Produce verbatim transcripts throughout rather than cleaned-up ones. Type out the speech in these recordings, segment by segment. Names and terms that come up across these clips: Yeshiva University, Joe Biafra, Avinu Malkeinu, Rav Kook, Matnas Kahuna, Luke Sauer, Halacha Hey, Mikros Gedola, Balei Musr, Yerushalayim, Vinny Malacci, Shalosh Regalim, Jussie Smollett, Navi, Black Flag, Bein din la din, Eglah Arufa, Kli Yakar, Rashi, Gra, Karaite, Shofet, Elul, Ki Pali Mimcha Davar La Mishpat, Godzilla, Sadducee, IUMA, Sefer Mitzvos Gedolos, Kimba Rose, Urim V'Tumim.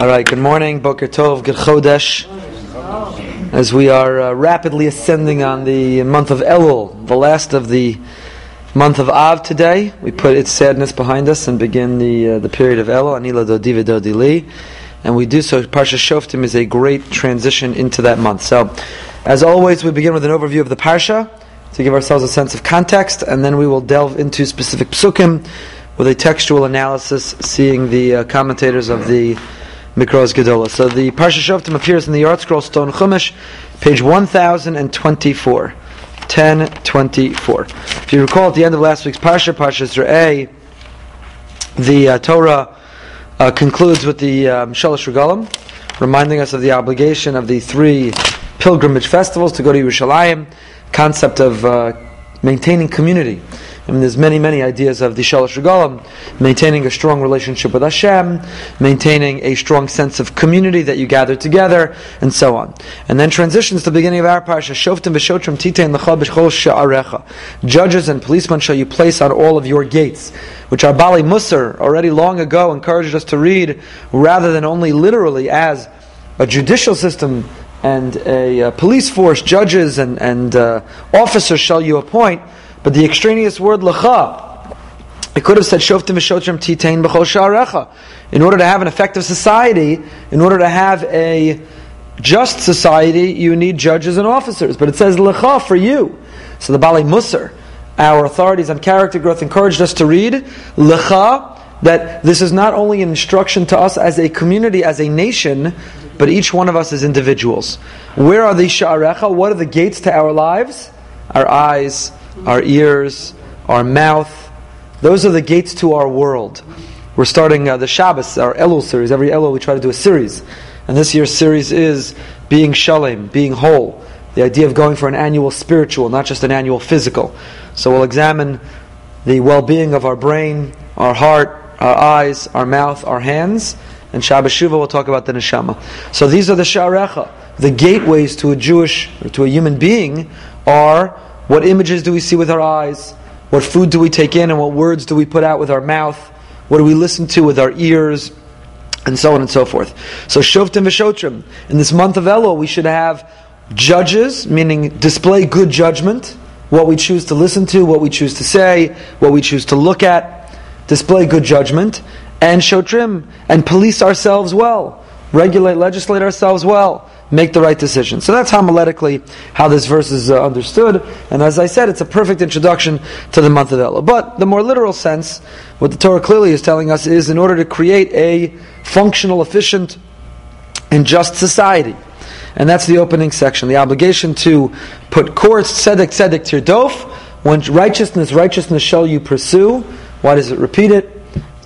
All right, good morning, Boker Tov, Good Chodesh. As we are uh, rapidly ascending on the month of Elul, the last of the month of Av today, we put its sadness behind us and begin the uh, the period of Elul, Anila Dodi V'Dodi Li, and we do so. Parsha Shoftim is a great transition into that month. So, as always, we begin with an overview of the Parsha to give ourselves a sense of context, and then we will delve into specific psukim with a textual analysis, seeing the uh, commentators of the Mikros Gedola. So the Parsha Shoftim appears in the Yard Scroll Stone Chumash, page ten twenty-four. ten twenty-four. If you recall, at the end of last week's Parsha, Parsha Zerei, the uh, Torah uh, concludes with the um, Shalosh Regalim, reminding us of the obligation of the three pilgrimage festivals to go to Yerushalayim, concept of uh, maintaining community. I mean, there's many, many ideas of the Shalosh Regalim, maintaining a strong relationship with Hashem, maintaining a strong sense of community that you gather together, and so on. And then transitions to the beginning of our parsha, Shoftim v'shotrim titein lecha b'chol sha'arecha. Judges and policemen shall you place on all of your gates, which our Balei Musr already long ago encouraged us to read, rather than only literally as a judicial system and a uh, police force, judges and, and uh, officers shall you appoint. But the extraneous word lecha, it could have said shoftim v'shotrim titein b'chol sha'arecha. In order to have an effective society, in order to have a just society, you need judges and officers. But it says lecha for you. So the Balei Musr, our authorities on character growth, encouraged us to read lecha, that this is not only an instruction to us as a community, as a nation, but each one of us as individuals. Where are the sha'arecha? What are the gates to our lives? Our eyes, our ears, our mouth. Those are the gates to our world. We're starting uh, the Shabbos, our Elul series. Every Elul we try to do a series. And this year's series is being Shalem, being whole. The idea of going for an annual spiritual, not just an annual physical. So we'll examine the well-being of our brain, our heart, our eyes, our mouth, our hands. And Shabbos Shuvah we'll talk about the Neshama. So these are the Sha'arecha. The gateways to a Jewish, or to a human being, are: what images do we see with our eyes? What food do we take in? And what words do we put out with our mouth? What do we listen to with our ears? And so on and so forth. So Shoftim v'shotrim. In this month of Elul, we should have judges, meaning display good judgment. What we choose to listen to, what we choose to say, what we choose to look at. Display good judgment. And shotrim. And police ourselves well. Regulate, legislate ourselves well. Make the right decision. So that's homiletically how this verse is uh, understood. And as I said, it's a perfect introduction to the month of Elul. But the more literal sense, what the Torah clearly is telling us, is in order to create a functional, efficient, and just society. And that's the opening section. The obligation to put courts, tzedek, tzedek, tirdof. When righteousness, righteousness shall you pursue. Why does it repeat it?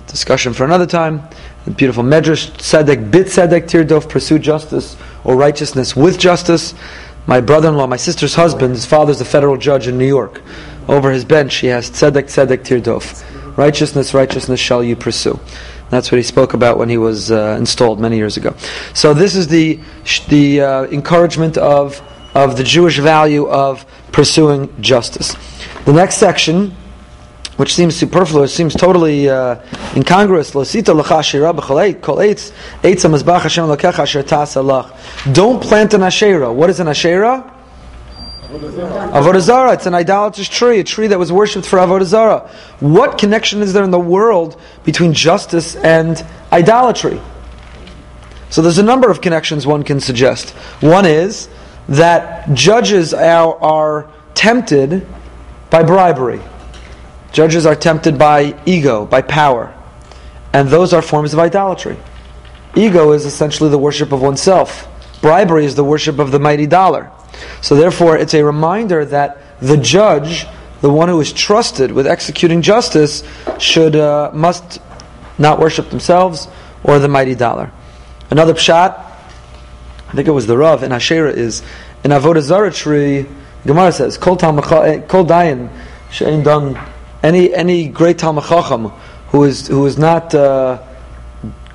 Discussion for another time. The beautiful Medrash, tzedek bit tzedek tirdof, pursue justice or righteousness with justice. My brother-in-law, my sister's husband, his father's a federal judge in New York. Over his bench he has tzedek tzedek tirdof. Righteousness, righteousness shall you pursue. That's what he spoke about when he was uh, installed many years ago. So this is the the uh, encouragement of of the Jewish value of pursuing justice. The next section, which seems superfluous, seems totally uh, incongruous. Don't plant an Asherah. What is an Asherah? Avodazara. It's an idolatrous tree, a tree that was worshipped for Avodazara. What connection is there in the world between justice and idolatry? So there's a number of connections one can suggest. One is that judges are, are tempted by bribery. Judges are tempted by ego, by power. And those are forms of idolatry. Ego is essentially the worship of oneself. Bribery is the worship of the mighty dollar. So therefore, it's a reminder that the judge, the one who is trusted with executing justice, should uh, must not worship themselves or the mighty dollar. Another pshat, I think it was the Rav in Asherah, is in Avodah Zarah tree, Gemara says, Kol Dayan She'ein Dam. Any any great Talmid Chacham who is who is not uh,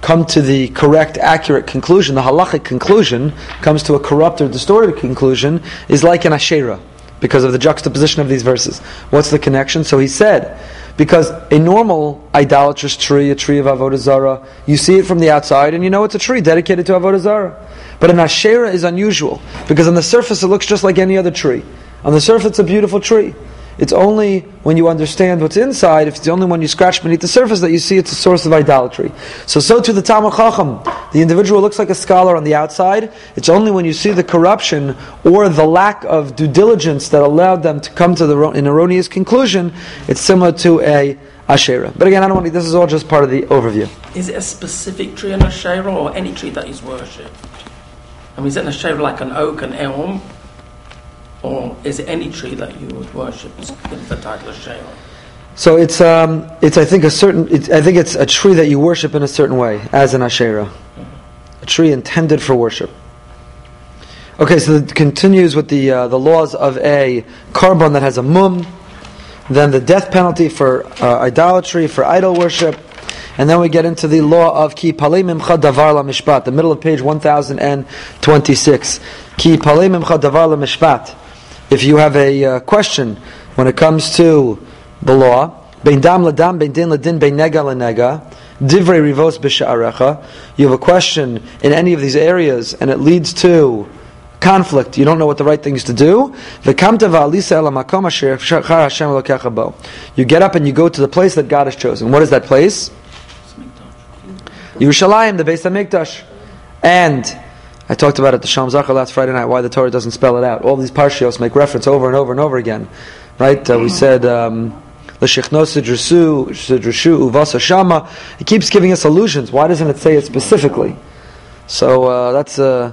come to the correct, accurate conclusion, the halachic conclusion, comes to a corrupt or distorted conclusion, is like an Asherah because of the juxtaposition of these verses. What's the connection? So he said, Because a normal idolatrous tree, a tree of Avodazara, you see it from the outside and you know it's a tree dedicated to Avodazara. But an Asherah is unusual, because on the surface it looks just like any other tree. On the surface it's a beautiful tree. It's only when you understand what's inside, if it's the only one you scratch beneath the surface, that you see it's a source of idolatry. So, so to the Talmud Chacham, the individual looks like a scholar on the outside. It's only when you see the corruption or the lack of due diligence that allowed them to come to the, an erroneous conclusion. It's similar to a Asherah. But again, I don't want to, this is all just part of the overview. Is it a specific tree an Asherah, or any tree that is worshipped? I mean, is it an Asherah like an oak, an elm? Or is it any tree that you would worship is the title of Asherah? So it's um, it's I think a certain it's, I think it's a tree that you worship in a certain way as an Asherah, mm-hmm. A tree intended for worship. Okay, so it continues with the uh, the laws of a korban that has a mum, then the death penalty for uh, idolatry, for idol worship. And then we get into the law of Ki Pali Mimcha Davar La Mishpat, the middle of page one thousand twenty-six. Ki Pali Mimcha Davar La Mishpat. If you have a uh, question when it comes to the law, Bein dam la dam, Bein din la din, Bein nega la nega, Divrei Rivos B'Sha'arecha, you have a question in any of these areas and it leads to conflict, you don't know what the right thing is to do, you get up and you go to the place that God has chosen. What is that place? Yerushalayim, the Beis HaMikdash. And I talked about it at the Shalom Zacher last Friday night, why the Torah doesn't spell it out. All these parshios make reference over and over and over again. Right? Uh, we said, um, it keeps giving us allusions. Why doesn't it say it specifically? So uh, that's uh,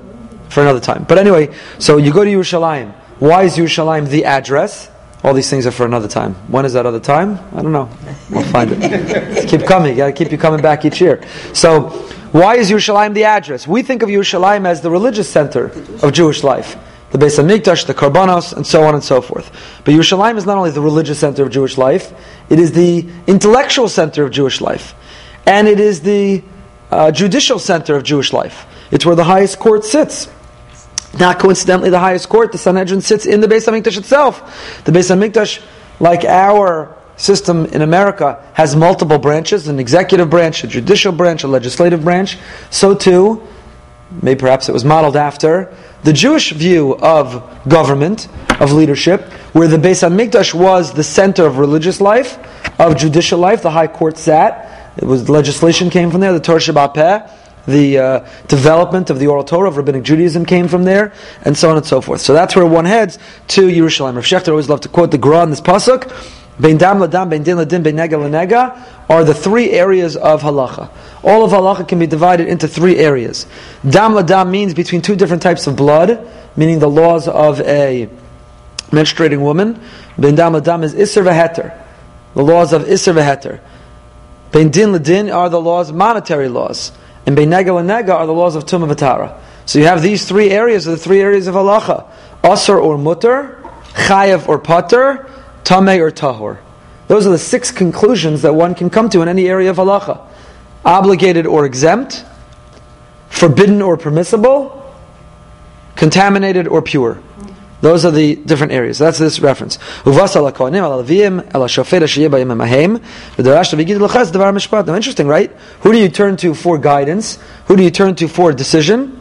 for another time. But anyway, so you go to Yerushalayim. Why is Yerushalayim the address? All these things are for another time. When is that other time? I don't know. We'll find it. Keep coming. Got to keep you coming back each year. So, why is Yerushalayim the address? We think of Yerushalayim as the religious center of Jewish life. The Beis HaMikdash, the Korbanos, and so on and so forth. But Yerushalayim is not only the religious center of Jewish life, it is the intellectual center of Jewish life. And it is the uh, judicial center of Jewish life. It's where the highest court sits. Not coincidentally, the highest court, the Sanhedrin, sits in the Beis HaMikdash itself. The Beis HaMikdash, like our system in America, has multiple branches, an executive branch, a judicial branch, a legislative branch. So too, maybe perhaps it was modeled after the Jewish view of government, of leadership, where the Beis HaMikdash was the center of religious life, of judicial life. The high court sat. It was legislation came from there, the Torah Sheba'al Peh. The uh, development of the oral Torah of Rabbinic Judaism came from there, and so on and so forth. So that's where one heads to Yerushalayim. Rav Shechter always loved to quote the Gra in this pasuk: "Bein dam la dam, Bein din la din, Bein nega la nega" are the three areas of halacha. All of halacha can be divided into three areas. Dam la dam means between two different types of blood, meaning the laws of a menstruating woman. Bein dam la dam is isur v'heter, the laws of isur v'heter. Bein din la din are the laws, monetary laws. And Bein nega and nega are the laws of Tumah V'Tara. So you have these three areas, are the three areas of halacha. Asr or mutar, chayav or pater, tameh or tahor. Those are the six conclusions that one can come to in any area of halacha. Obligated or exempt, forbidden or permissible, contaminated or pure. Those are the different areas. That's this reference. Interesting, right? Who do you turn to for guidance? Who do you turn to for decision?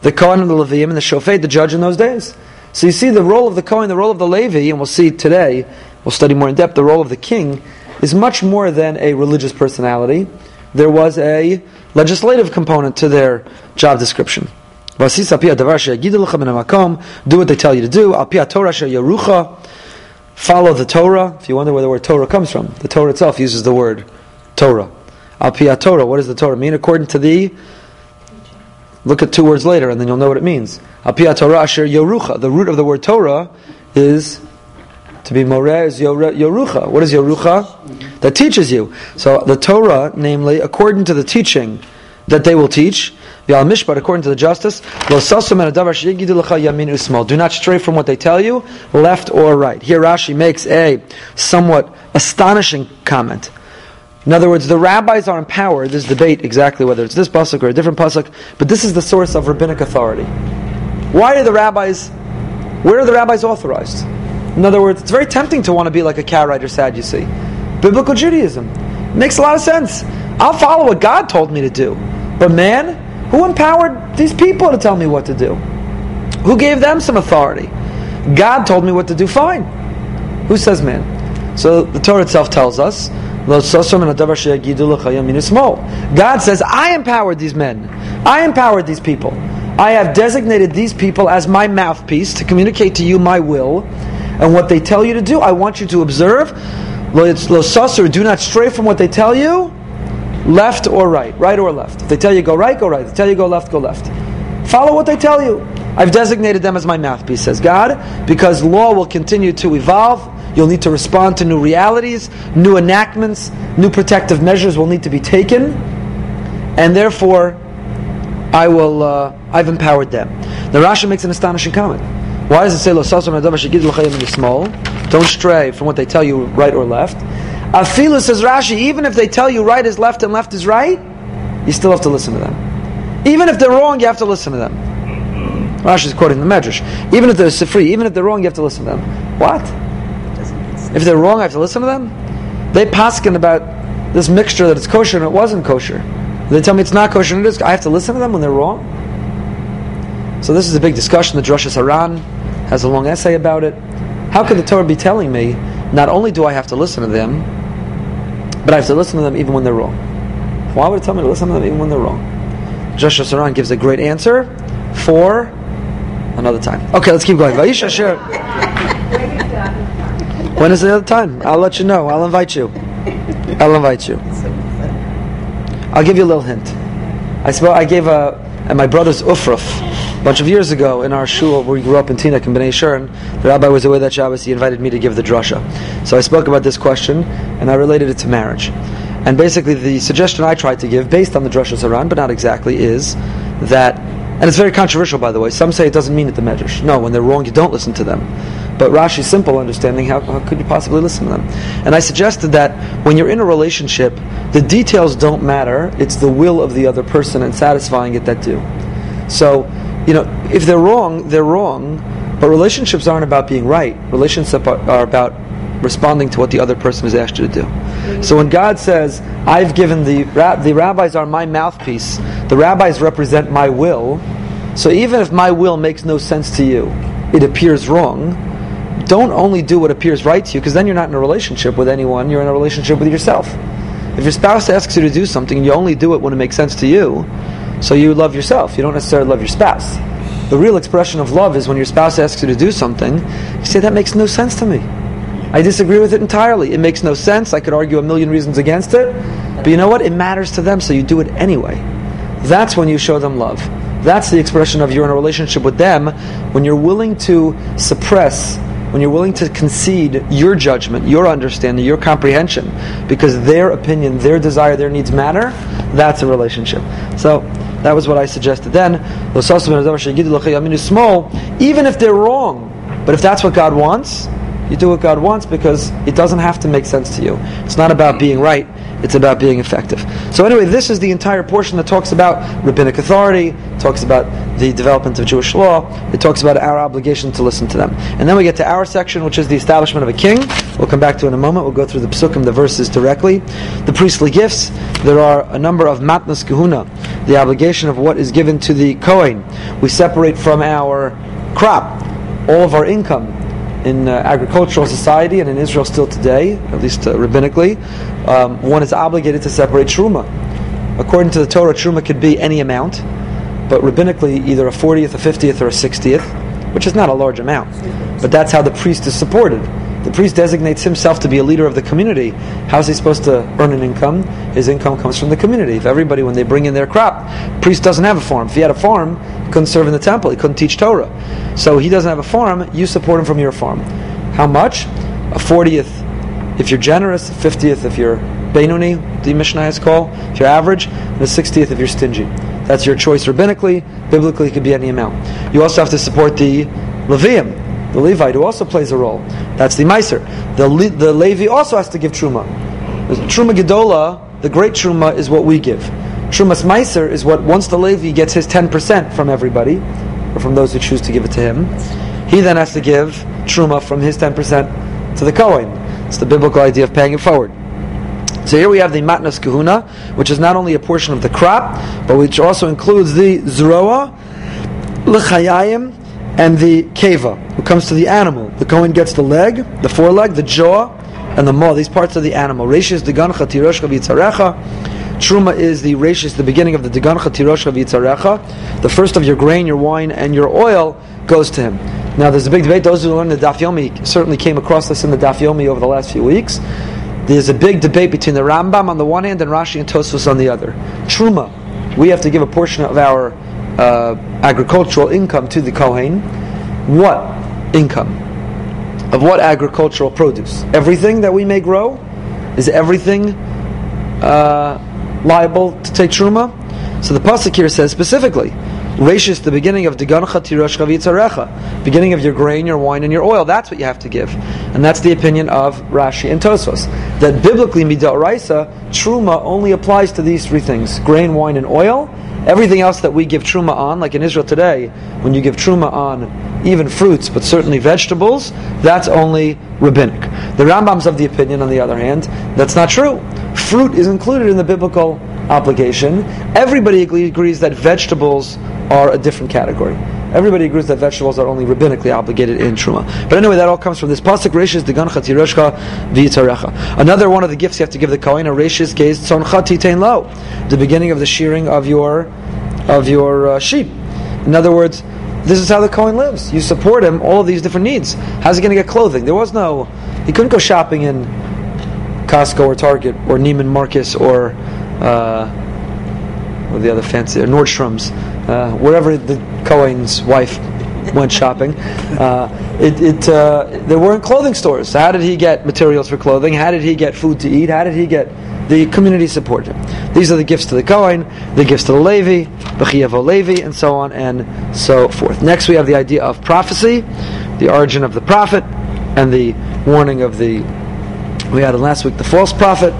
The Kohen and the Leviim and the Shofet, the judge in those days. So you see the role of the Kohen, the role of the Levi, and we'll see today, we'll study more in depth, the role of the king is much more than a religious personality. There was a legislative component to their job description. Do what they tell you to do. Follow the Torah. If you wonder where the word Torah comes from, the Torah itself uses the word Torah. Al pi Torah. What does the Torah mean? According to the... Look at two words later and then you'll know what it means. Al pi Torah asher yorucha. The root of the word Torah is... To be moreh is yorucha. What is yorucha? That teaches you. So the Torah, namely, according to the teaching that they will teach... But according to the justice, do not stray from what they tell you, left or right. Here Rashi makes a somewhat astonishing comment. In other words, the rabbis are empowered. There's debate exactly whether it's this pasuk or a different pasuk, but this is the source of rabbinic authority. Why do the rabbis, where are the rabbis authorized? In other words, it's very tempting to want to be like a Karaite or Sadducee. biblical Judaism. Makes a lot of sense. I'll follow what God told me to do. But man, who empowered these people to tell me what to do? Who gave them some authority? God told me what to do, fine. Who says man? So the Torah itself tells us, God says, I empowered these men. I empowered these people. I have designated these people as my mouthpiece to communicate to you my will. And what they tell you to do, I want you to observe. Do not stray from what they tell you. Left or right, right or left. If they tell you go right, go right. If they tell you go left, go left. Follow what they tell you. I've designated them as my mouthpiece, says God, because law will continue to evolve. You'll need to respond to new realities, new enactments, new protective measures will need to be taken, and therefore, I will. Uh, I've empowered them. The Rashi makes an astonishing comment. Why does it say don't stray from what they tell you, right or left? Afilu, says Rashi, even if they tell you right is left and left is right, you still have to listen to them. Even if they're wrong, you have to listen to them. Rashi is quoting the Medrash. Even if they're Sifri, even if they're wrong, you have to listen to them. What? If they're wrong, I have to listen to them? They paskin about this mixture that it's kosher and it wasn't kosher. They tell me it's not kosher and it is. I have to listen to them when they're wrong? So this is a big discussion. The Drasha Sarran has a long essay about it. How could the Torah be telling me, not only do I have to listen to them, but I have to listen to them even when they're wrong? Why would it tell me to listen to them even when they're wrong? Drasha Sarran gives a great answer for another time. Okay, let's keep going. Vayisha, sure. When is the other time? I'll let you know. I'll invite you. I'll invite you. I'll give you a little hint. I spoke, I gave a... And my brother's Ufruf, a bunch of years ago in our shul where we grew up in Tinek and B'nai Shern, the rabbi was away that Shabbos, he invited me to give the drasha. So I spoke about this question and I related it to marriage. And basically the suggestion I tried to give, based on the Drasha Sarran, but not exactly, is that, and it's very controversial by the way, some say it doesn't mean it the Medrash. No, when they're wrong you don't listen to them. But Rashi's simple understanding, how, how could you possibly listen to them? And I suggested that when you're in a relationship, the details don't matter. It's the will of the other person and satisfying it that do. So, you know, if they're wrong, they're wrong. But relationships aren't about being right. Relationships are, are about responding to what the other person has asked you to do. So when God says, I've given the, the rabbis are my mouthpiece, the rabbis represent my will. So even if my will makes no sense to you, it appears wrong. Don't only do what appears right to you, because then you're not in a relationship with anyone, you're in a relationship with yourself. If your spouse asks you to do something, and you only do it when it makes sense to you, so you love yourself, you don't necessarily love your spouse. The real expression of love is when your spouse asks you to do something, you say, that makes no sense to me. I disagree with it entirely. It makes no sense, I could argue a million reasons against it, but you know what? It matters to them, so you do it anyway. That's when you show them love. That's the expression of you're in a relationship with them, when you're willing to suppress, when you're willing to concede your judgment, your understanding, your comprehension, because their opinion, their desire, their needs matter, that's a relationship. So, that was what I suggested then. Even if they're wrong, but if that's what God wants, you do what God wants because it doesn't have to make sense to you. It's not about being right, it's about being effective. So anyway, this is the entire portion that talks about rabbinic authority, talks about the development of Jewish law, it talks about our obligation to listen to them. And then we get to our section, which is the establishment of a king. We'll come back to it in a moment. We'll go through the psukim, the verses directly. The priestly gifts, there are a number of matnas kahuna, the obligation of what is given to the Kohen. We separate from our crop all of our income. In uh, agricultural society and in Israel still today, at least uh, rabbinically, um, one is obligated to separate truma. According to the Torah, truma could be any amount, but rabbinically either a fortieth, a fiftieth, or a sixtieth, which is not a large amount. But that's how the priest is supported. The priest designates himself to be a leader of the community. How is he supposed to earn an income? His income comes from the community. If everybody, when they bring in their crop, priest doesn't have a farm. If he had a farm, he couldn't serve in the temple. He couldn't teach Torah. So he doesn't have a farm. You support him from your farm. How much? A fortieth if you're generous, a fiftieth if you're Beinuni, the Mishnayos call, if you're average, and a sixtieth if you're stingy. That's your choice rabbinically. Biblically, it could be any amount. You also have to support the Leviim, the Levite, who also plays a role. That's the Meiser. The, Le- the Levi also has to give Truma. Truma Gedola, the great Truma, is what we give. Truma's Meiser is what, once the Levi gets his ten percent from everybody, or from those who choose to give it to him, he then has to give Truma from his ten percent to the Kohen. It's the biblical idea of paying it forward. So here we have the matnas kahuna, which is not only a portion of the crop, but which also includes the zroa, l'chayayim, and the keva, who comes to the animal. The Kohen gets the leg, the foreleg, the jaw, and the maw. These parts are the animal. Reishis degancha tiroshcha v'yitzarecha. Truma is the reishis, the beginning of the degancha tiroshcha v'yitzarecha. The first of your grain, your wine, and your oil goes to him. Now there's a big debate. Those who learn the Dafyomi certainly came across this in the Dafyomi over the last few weeks. There's a big debate between the Rambam on the one hand and Rashi and Tosfos on the other. Truma, we have to give a portion of our uh, agricultural income to the Kohen. What income? Of what agricultural produce? Everything that we may grow? Is everything uh, liable to take truma? So the pasuk here says specifically, Reishis, the beginning of degancha tiroshcha v'yitzarecha, beginning of your grain, your wine, and your oil. That's what you have to give, and that's the opinion of Rashi and Tosfos. That biblically midoraisa truma only applies to these three things: grain, wine, and oil. Everything else that we give truma on, like in Israel today, when you give truma on even fruits, but certainly vegetables, that's only rabbinic. The Rambam's of the opinion, on the other hand, that's not true. Fruit is included in the biblical obligation. Everybody agrees that vegetables are a different category. Everybody agrees that vegetables are only rabbinically obligated in truma. But anyway, that all comes from this pasuk. Reishis degancha tiroshcha v'yitzarecha. Another one of the gifts you have to give the Kohen, a reishis geiz tzoncha titein lo, the beginning of the shearing of your of your uh, sheep. In other words, this is how the Kohen lives. You support him all of these different needs. How's he going to get clothing? There was no, he couldn't go shopping in Costco or Target or Neiman Marcus or uh, or the other fancy, or Nordstrom's, uh, wherever the Kohen's wife went shopping. Uh, it, it uh, there weren't clothing stores. So how did he get materials for clothing? How did he get food to eat? How did he get the community support? These are the gifts to the Kohen, the gifts to the Levi, b'chiyevo Levi, and so on and so forth. Next we have the idea of prophecy, the origin of the prophet, and the warning of the We had in last week the false prophet,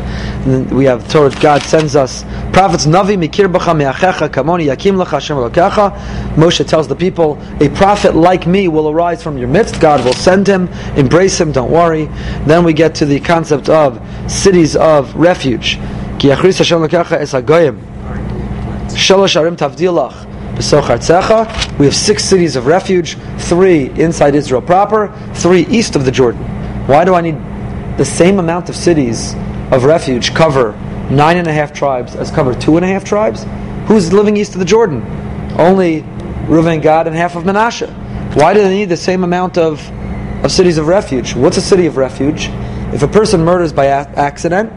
and then we have the Torah. God sends us prophets. Navi mikir b'cha me'achecha kamoni yakim l'cha Hashem elokecha. Moshe tells the people, a prophet like me will arise from your midst. God will send him. Embrace him. Don't worry. Then we get to the concept of cities of refuge. Ki yachris Hashem elokecha es hagoyim. Shalosh arim tavdilach. We have six cities of refuge. Three inside Israel proper. Three east of the Jordan. Why do I need the same amount of cities of refuge cover nine and a half tribes as cover two and a half tribes? Who's living east of the Jordan? Only Reuven, Gad, and half of Menashe. Why do they need the same amount of, of cities of refuge? What's a city of refuge? If a person murders by a- accident,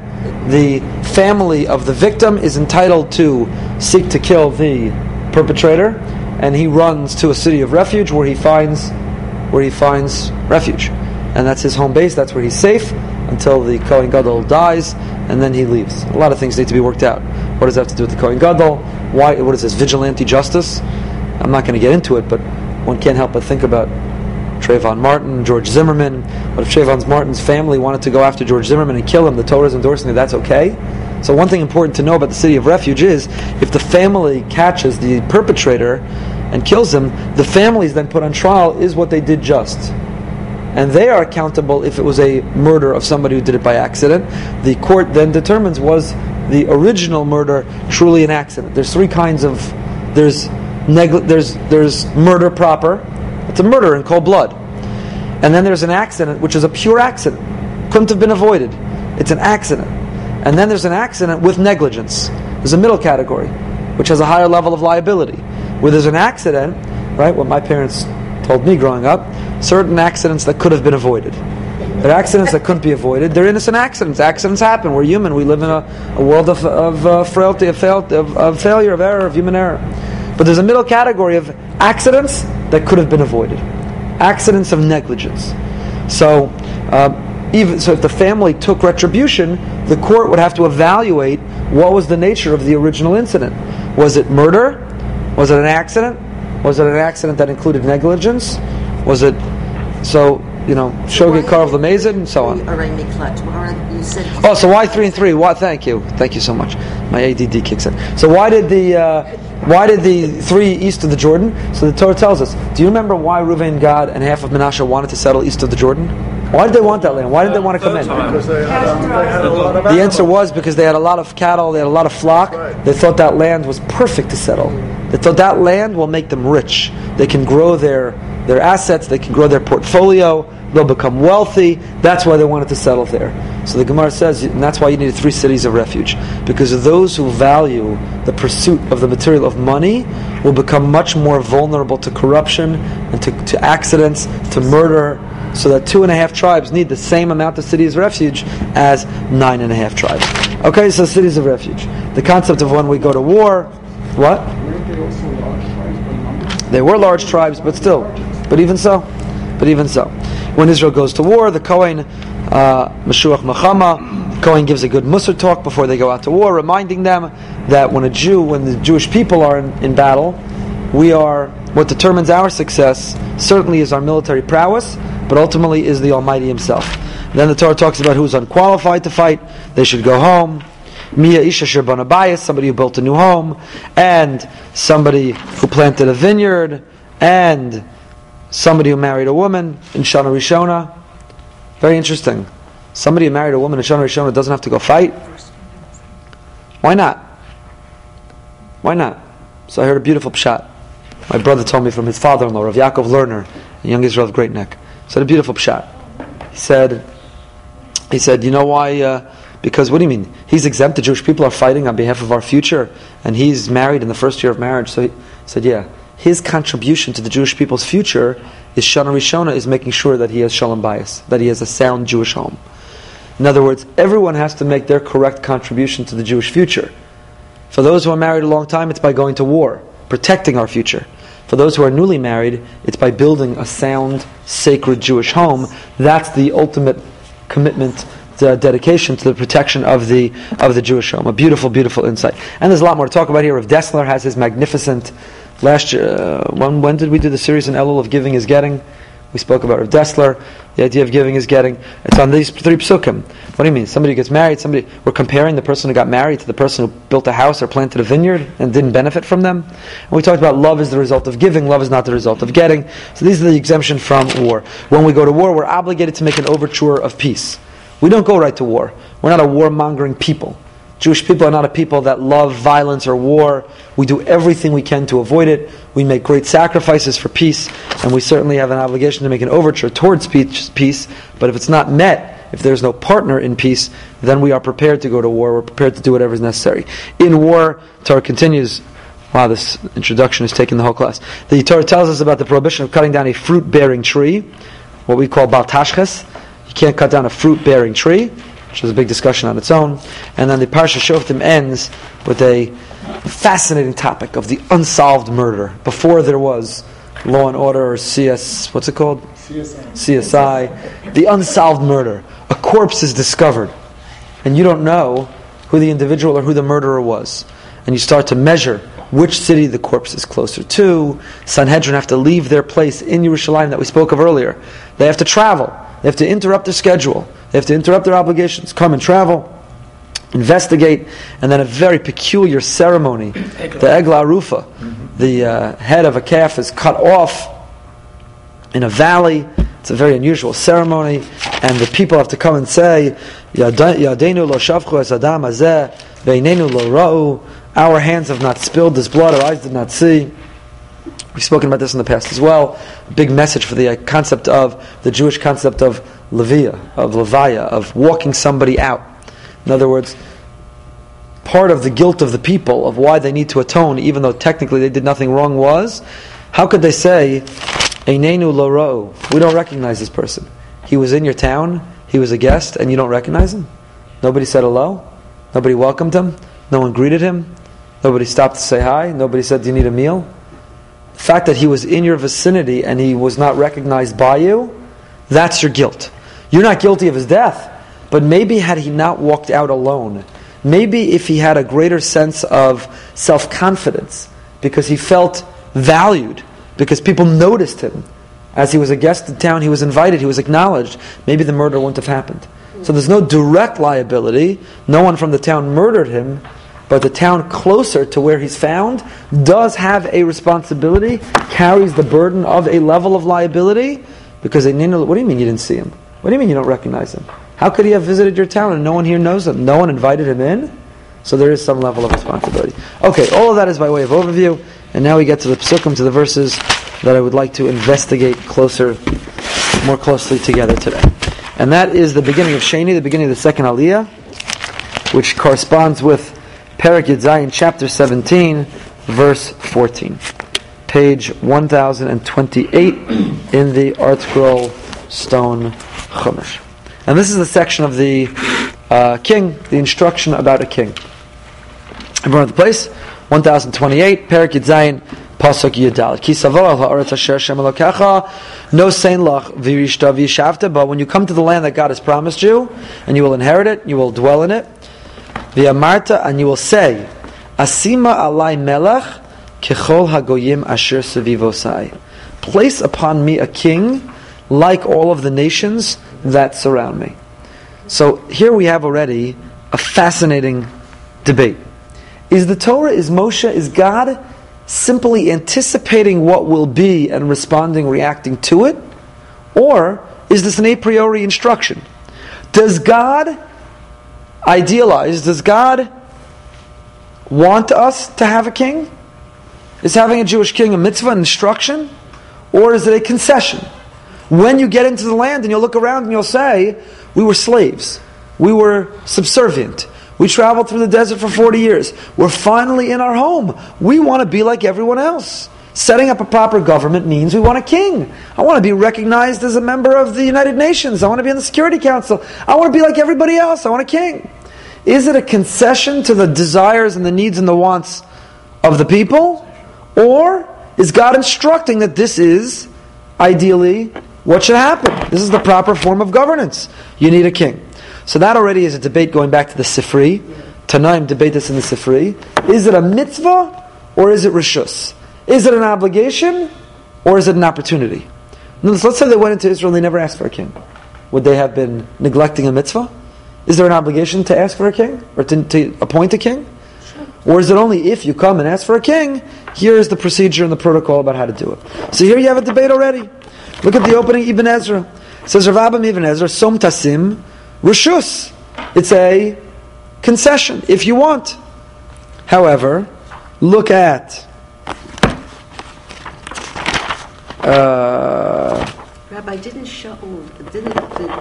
the family of the victim is entitled to seek to kill the perpetrator, and he runs to a city of refuge where he finds where he finds refuge. And that's his home base, that's where he's safe until the Kohen Gadol dies, and then he leaves. A lot of things need to be worked out. What does that have to do with the Kohen Gadol? Why? What is this, vigilante justice? I'm not going to get into it, but one can't help but think about Trayvon Martin, George Zimmerman. What if Trayvon Martin's family wanted to go after George Zimmerman and kill him? The Torah is endorsing that that's okay. So one thing important to know about the city of refuge is, if the family catches the perpetrator and kills him, the family is then put on trial, is what they did just. And they are accountable if it was a murder of somebody who did it by accident. The court then determines, was the original murder truly an accident? There's three kinds of... There's negli- there's there's murder proper. It's a murder in cold blood. And then there's an accident, which is a pure accident. Couldn't have been avoided. It's an accident. And then there's an accident with negligence. There's a middle category, which has a higher level of liability. Where there's an accident, right? What my parents told me growing up, certain accidents that could have been avoided. There are accidents that couldn't be avoided. They're innocent accidents. Accidents happen. We're human. We live in a, a world of, of uh, frailty, of, fail, of, of failure, of error, of human error. But there's a middle category of accidents that could have been avoided. Accidents of negligence. So, uh, even so, if the family took retribution, the court would have to evaluate what was the nature of the original incident. Was it murder? Was it an accident? Was it an accident that included negligence? Was it, so, you know, Shoghi Karv Lamezid and so on. Oh, so why three and three? Why? Thank you. Thank you so much. My A D D kicks in. So why did the uh, why did the three east of the Jordan? So the Torah tells us. Do you remember why Reuven, Gad, and half of Menashe wanted to settle east of the Jordan? Why did they want that land? Why did they want to come in? Because they had, um, they had a lot of the answer was because they had a lot of cattle, they had a lot of flock. Right. They thought that land was perfect to settle. They thought that land will make them rich. They can grow their, their assets, they can grow their portfolio, they'll become wealthy. That's why they wanted to settle there. So the Gemara says, and that's why you needed three cities of refuge. Because those who value the pursuit of the material of money will become much more vulnerable to corruption and to, to accidents, to murder. So that two and a half tribes need the same amount of cities of refuge as nine and a half tribes. Okay, so cities of refuge. The concept of when we go to war, what? They were large tribes, but still. But even so. But even so. When Israel goes to war, the Kohen, uh, Meshuach Machama, Kohen gives a good Musar talk before they go out to war, reminding them that when a Jew, when the Jewish people are in, in battle, we are, what determines our success certainly is our military prowess, but ultimately is the Almighty Himself. Then the Torah talks about who's unqualified to fight, they should go home. Mia Isha Sherbana Bayis, somebody who built a new home, and somebody who planted a vineyard, and somebody who married a woman in Shana Rishona. Very interesting. Somebody who married a woman in Shana Rishona doesn't have to go fight. Why not? Why not? So I heard a beautiful pshat. My brother told me from his father-in-law, Rav Yaakov Lerner, in Young Israel of Great Neck. Said a beautiful pshat. He said, he said, you know why? Uh, because what do you mean? He's exempt. The Jewish people are fighting on behalf of our future, and he's married in the first year of marriage. So he said, yeah. His contribution to the Jewish people's future is Shana Rishona, is making sure that he has Shalom Bayis, that he has a sound Jewish home. In other words, everyone has to make their correct contribution to the Jewish future. For those who are married a long time, it's by going to war, protecting our future. For those who are newly married, it's by building a sound, sacred Jewish home. That's the ultimate commitment, the dedication to the protection of the of the Jewish home. A beautiful, beautiful insight. And there's a lot more to talk about here. Rav Dessler has his magnificent... Last year, uh, when, when did we do the series in Elul of Giving is Getting? We spoke about Rav Dessler, the idea of giving is getting. It's on these three psukim. What do you mean? Somebody gets married, somebody... We're comparing the person who got married to the person who built a house or planted a vineyard and didn't benefit from them. And we talked about love is the result of giving, love is not the result of getting. So these are the exemption from war. When we go to war, we're obligated to make an overture of peace. We don't go right to war. We're not a war-mongering people. Jewish people are not a people that love violence or war. We do everything we can to avoid it. We make great sacrifices for peace, and we certainly have an obligation to make an overture towards peace. But if it's not met, if there's no partner in peace, then we are prepared to go to war. We're prepared to do whatever is necessary. In war, Torah continues. Wow, this introduction is taking the whole class. The Torah tells us about the prohibition of cutting down a fruit-bearing tree, what we call baltashches. You can't cut down a fruit-bearing tree, which is a big discussion on its own. And then the Parsha Shoftim ends with a fascinating topic of the unsolved murder. Before there was Law and Order, or C S, what's it called? C S I. C S I. The unsolved murder. A corpse is discovered, and you don't know who the individual or who the murderer was. And you start to measure which city the corpse is closer to. Sanhedrin have to leave their place in Yerushalayim that we spoke of earlier. They have to travel. They have to interrupt their schedule. They have to interrupt their obligations, come and travel, investigate, and then a very peculiar ceremony. The Eglah Arufa, mm-hmm. the uh, head of a calf is cut off in a valley. It's a very unusual ceremony, and the people have to come and say, Yadenu lo shavchu es adam hazeh, beinenu lo ra'u. Our hands have not spilled this blood, our eyes did not see. We've spoken about this in the past as well. A big message for the concept of, the Jewish concept of Levia, of Levaya, of walking somebody out. In other words, part of the guilt of the people, of why they need to atone, even though technically they did nothing wrong, was, how could they say, Einenu lo ra'u, we don't recognize this person. He was in your town, he was a guest, and you don't recognize him? Nobody said hello? Nobody welcomed him? No one greeted him? Nobody stopped to say hi? Nobody said, do you need a meal? The fact that he was in your vicinity and he was not recognized by you, that's your guilt. You're not guilty of his death, but maybe had he not walked out alone, maybe if he had a greater sense of self-confidence, because he felt valued, because people noticed him. As he was a guest in town, he was invited, he was acknowledged, maybe the murder wouldn't have happened. So there's no direct liability, no one from the town murdered him, but the town closer to where he's found does have a responsibility, carries the burden of a level of liability, because they, what do you mean you didn't see him? What do you mean you don't recognize him? How could he have visited your town and no one here knows him? No one invited him in? So there is some level of responsibility. Okay, all of that is by way of overview. And now we get to the psukim, to the verses that I would like to investigate closer, more closely together today. And that is the beginning of Sheni, the beginning of the second Aliyah, which corresponds with Perek Yud Zayin, chapter seventeen, verse fourteen. Page one thousand twenty-eight in the Art Scroll Stone Chumash. And this is the section of the uh, king, the instruction about a king. Everyone at the place? one thousand twenty-eight, Perek Yud Zayin, Pasuk Yud Dalet. Ki savor al ha'aretz asher Hashem Elokecha no sein lach v'yishta v'yishavta. But when you come to the land that God has promised you, and you will inherit it, you will dwell in it, v'amarta, and you will say, asima alai melech kechol hagoyim asher sevivosai. Place upon me a king like all of the nations that surround me. So here we have already a fascinating debate. Is the Torah, is Moshe, is God simply anticipating what will be and responding, reacting to it? Or is this an a priori instruction? Does God idealize, does God want us to have a king? Is having a Jewish king a mitzvah, an instruction? Or is it a concession? When you get into the land and you'll look around and you'll say, we were slaves, we were subservient, we traveled through the desert for forty years. We're finally in our home. We want to be like everyone else. Setting up a proper government means we want a king. I want to be recognized as a member of the United Nations. I want to be in the Security Council. I want to be like everybody else. I want a king. Is it a concession to the desires and the needs and the wants of the people? Or is God instructing that this is, ideally, what should happen? This is the proper form of governance. You need a king. So that already is a debate going back to the Sifri. Tanaim debate this in the Sifri. Is it a mitzvah or is it rishus? Is it an obligation or is it an opportunity? Notice, let's say they went into Israel and they never asked for a king. Would they have been neglecting a mitzvah? Is there an obligation to ask for a king? Or to, to appoint a king? Or is it only if you come and ask for a king, here is the procedure and the protocol about how to do it. So here you have a debate already. Look at the opening, Ibn Ezra. It says, Ravabim Ibn Ezra, Som Tasim, Rishus. It's a concession, if you want. However, look at uh, Rabbi, didn't Shaul, didn't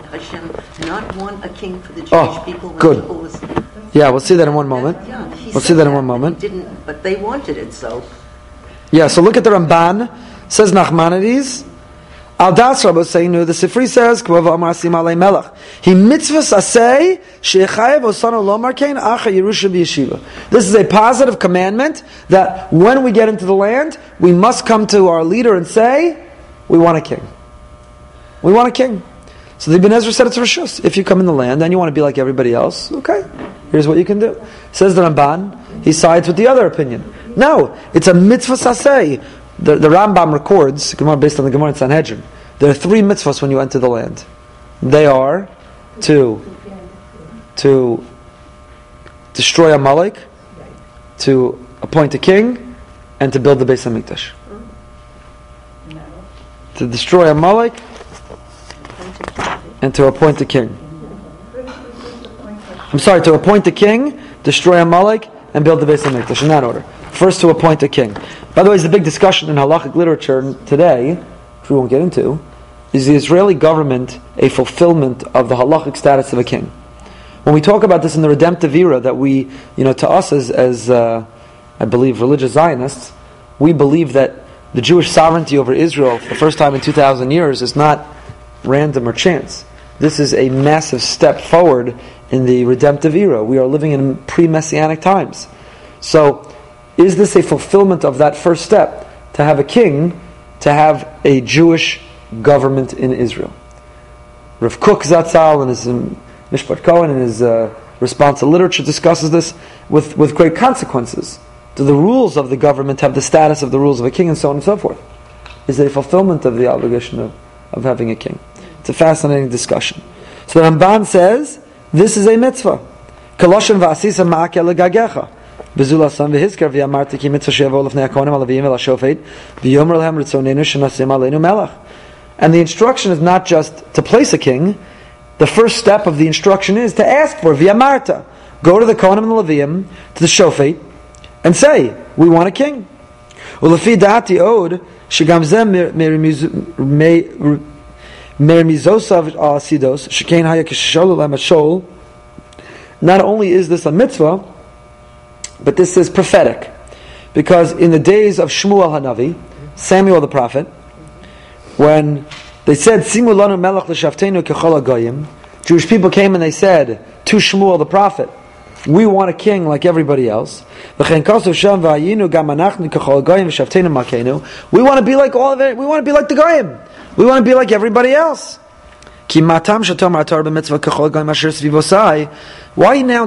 Hashem not want a king for the Jewish oh, people? When good. Was, yeah, we'll see that in one moment. Yeah, we'll see that in one moment. Didn't, but they wanted it, so. Yeah, so look at the Ramban. It says Nachmanides. Al das Rabbi Seinu, the Sifri says, "K'vava Amar Asim Alei Melech." He mitzvahs asay shechayev osano lomar kein acha Yerusha b'yeshiva. This is a positive commandment that when we get into the land, we must come to our leader and say, "We want a king. We want a king." So the Ibn Ezra said it's rishus. If you come in the land and you want to be like everybody else, okay, here's what you can do. Says the Ramban, he sides with the other opinion. No, it's a mitzvahs asay. The, the Rambam records, based on the Gemara in Sanhedrin, there are three mitzvahs when you enter the land. They are to to destroy Amalek, to appoint a king, and to build the Beis HaMikdash. No. To destroy Amalek, and to appoint a king. I'm sorry, to appoint a king, destroy Amalek, and build the Beis HaMikdash, in that order. First to appoint a king. By the way, it's a big discussion in halakhic literature today, which we won't get into, is the Israeli government a fulfillment of the halakhic status of a king? When we talk about this in the redemptive era, that we, you know, to us as, as uh, I believe, religious Zionists, we believe that the Jewish sovereignty over Israel for the first time in two thousand years is not random or chance. This is a massive step forward in the redemptive era. We are living in pre-Messianic times. So, is this a fulfillment of that first step? To have a king, to have a Jewish government in Israel. Rav Kook Zatzal and his Mishpat Kohen and his uh, response to literature discusses this with, with great consequences. Do the rules of the government have the status of the rules of a king, and so on and so forth? Is it a fulfillment of the obligation of, of having a king? It's a fascinating discussion. So the Ramban says, this is a mitzvah. Kaloshen v'asisa ma'akeh legagecha. And the instruction is not just to place a king, the first step of the instruction is to ask for via Marta. Go to the Kohanim and the Leviim, to the Shofet, and say, we want a king. Ulefi dati od shegam ze merimizosav asidos shekain hayakishol lemashol. Not only is this a mitzvah, but this is prophetic, because in the days of Shmuel Hanavi, Samuel the prophet, when they said Simu lanu melech l'shavteinu kechol hagoyim, Jewish people came and they said to Shmuel the prophet, we want a king like everybody else. We want to be like all of it. We want to be like the goyim. We want to be like everybody else. Why now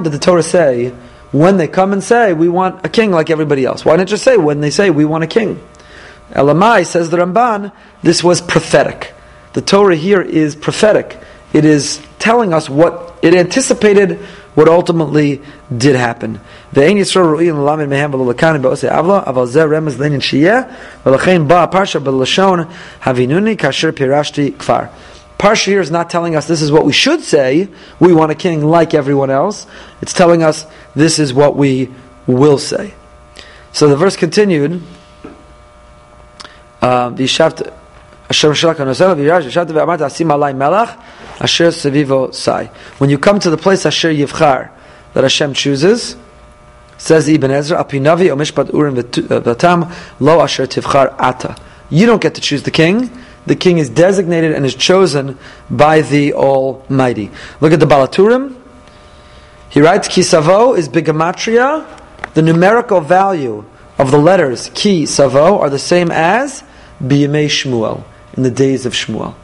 did the Torah say, when they come and say, we want a king like everybody else? Why didn't you say, when they say, we want a king? Elamai, says the Ramban, this was prophetic. The Torah here is prophetic. It is telling us what it anticipated, what ultimately did happen. Parsha here is not telling us this is what we should say, we want a king like everyone else. It's telling us this is what we will say. So the verse continued, uh, when you come to the place Asher Yivchar, that Hashem chooses, says Ibn Ezra, you don't get to choose the king. The king is designated and is chosen by the Almighty. Look at the Balaturim. He writes, Ki Savo is bigamatria. The numerical value of the letters Ki Savo are the same as B'yamei Shmuel, in the days of Shmuel.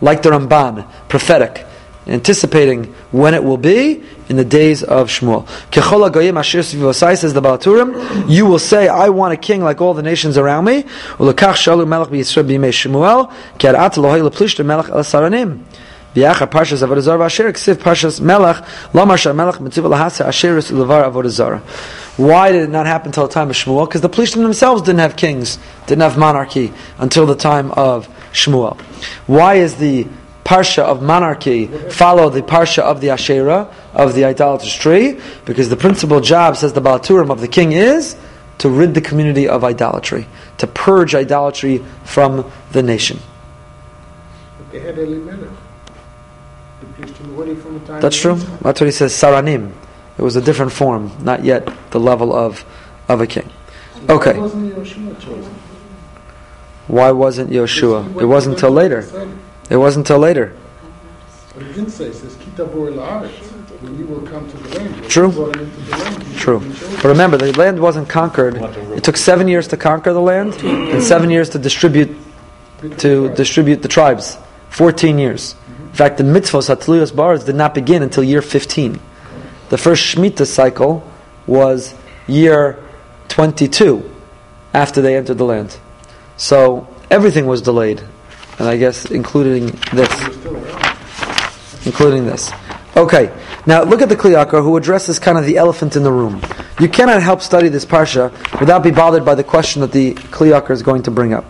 Like the Ramban, prophetic, anticipating when it will be, in the days of Shmuel. Kechol hagoyim asher sviv osai, says the Balei Turim, you will say, I want a king like all the nations around me. Ulekach shalu melech b'Yisrael b'yamei Shmuel, ki arat lo hay leplishtim melech el saranim. V'yachar parshas Avodazara v'asher ksiv parshas melech, lamar shamelech mitzuv lahaseh asher is levar Avodazara. Why did it not happen until the time of Shmuel? Because the Plishtim themselves didn't have kings, didn't have monarchy until the time of Shmuel. Why is the Parsha of monarchy follow the Parsha of the Asherah, of the idolatrous tree? Because the principal job, says the Balei Turim, of the king is to rid the community of idolatry, to purge idolatry from the nation. But they had a limit. The Plishtim already from the time. That's true. That's what he says, Saranim. It was a different form, not yet the level of of a king. Okay. Why wasn't Yeshua? It wasn't till later. It wasn't till later. But it didn't say, it says, when you will come to the land. True. True. But remember, the land wasn't conquered. It took seven years to conquer the land, and seven years to distribute to distribute the tribes. Fourteen years. In fact, the mitzvos hatliyos bars did not begin until year fifteen. The first Shemitah cycle was year twenty-two after they entered the land. So everything was delayed. And I guess including this. Including this. Okay. Now look at the Kli Yakar, who addresses kind of the elephant in the room. You cannot help study this Parsha without be bothered by the question that the Kli Yakar is going to bring up.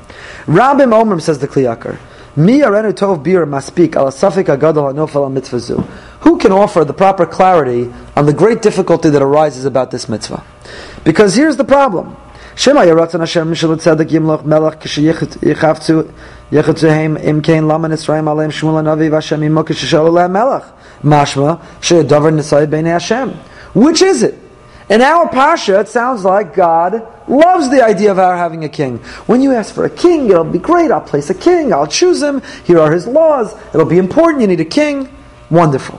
Rabim Omer, says the Kli Yakar, who can offer the proper clarity on the great difficulty that arises about this mitzvah? Because here's the problem. Which is it? In our Parsha, it sounds like God loves the idea of our having a king. When you ask for a king, it'll be great, I'll place a king, I'll choose him, here are his laws, it'll be important, you need a king. Wonderful.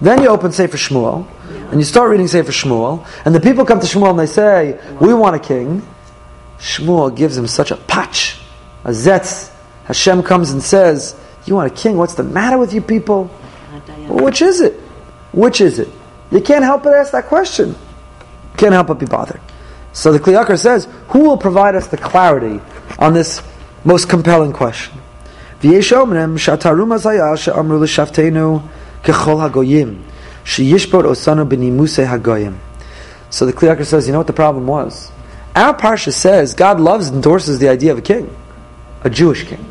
Then you open Sefer Shmuel, and you start reading Sefer Shmuel, and the people come to Shmuel and they say, we want a king. Shmuel gives him such a patch, a zetz. Hashem comes and says, you want a king, what's the matter with you people? Well, which is it? Which is it? You can't help but ask that question. Can't help but be bothered. So the Kli Yakar says, who will provide us the clarity on this most compelling question? So the Kli Yakar says, you know what the problem was? Our Parsha says God loves and endorses the idea of a king, a Jewish king,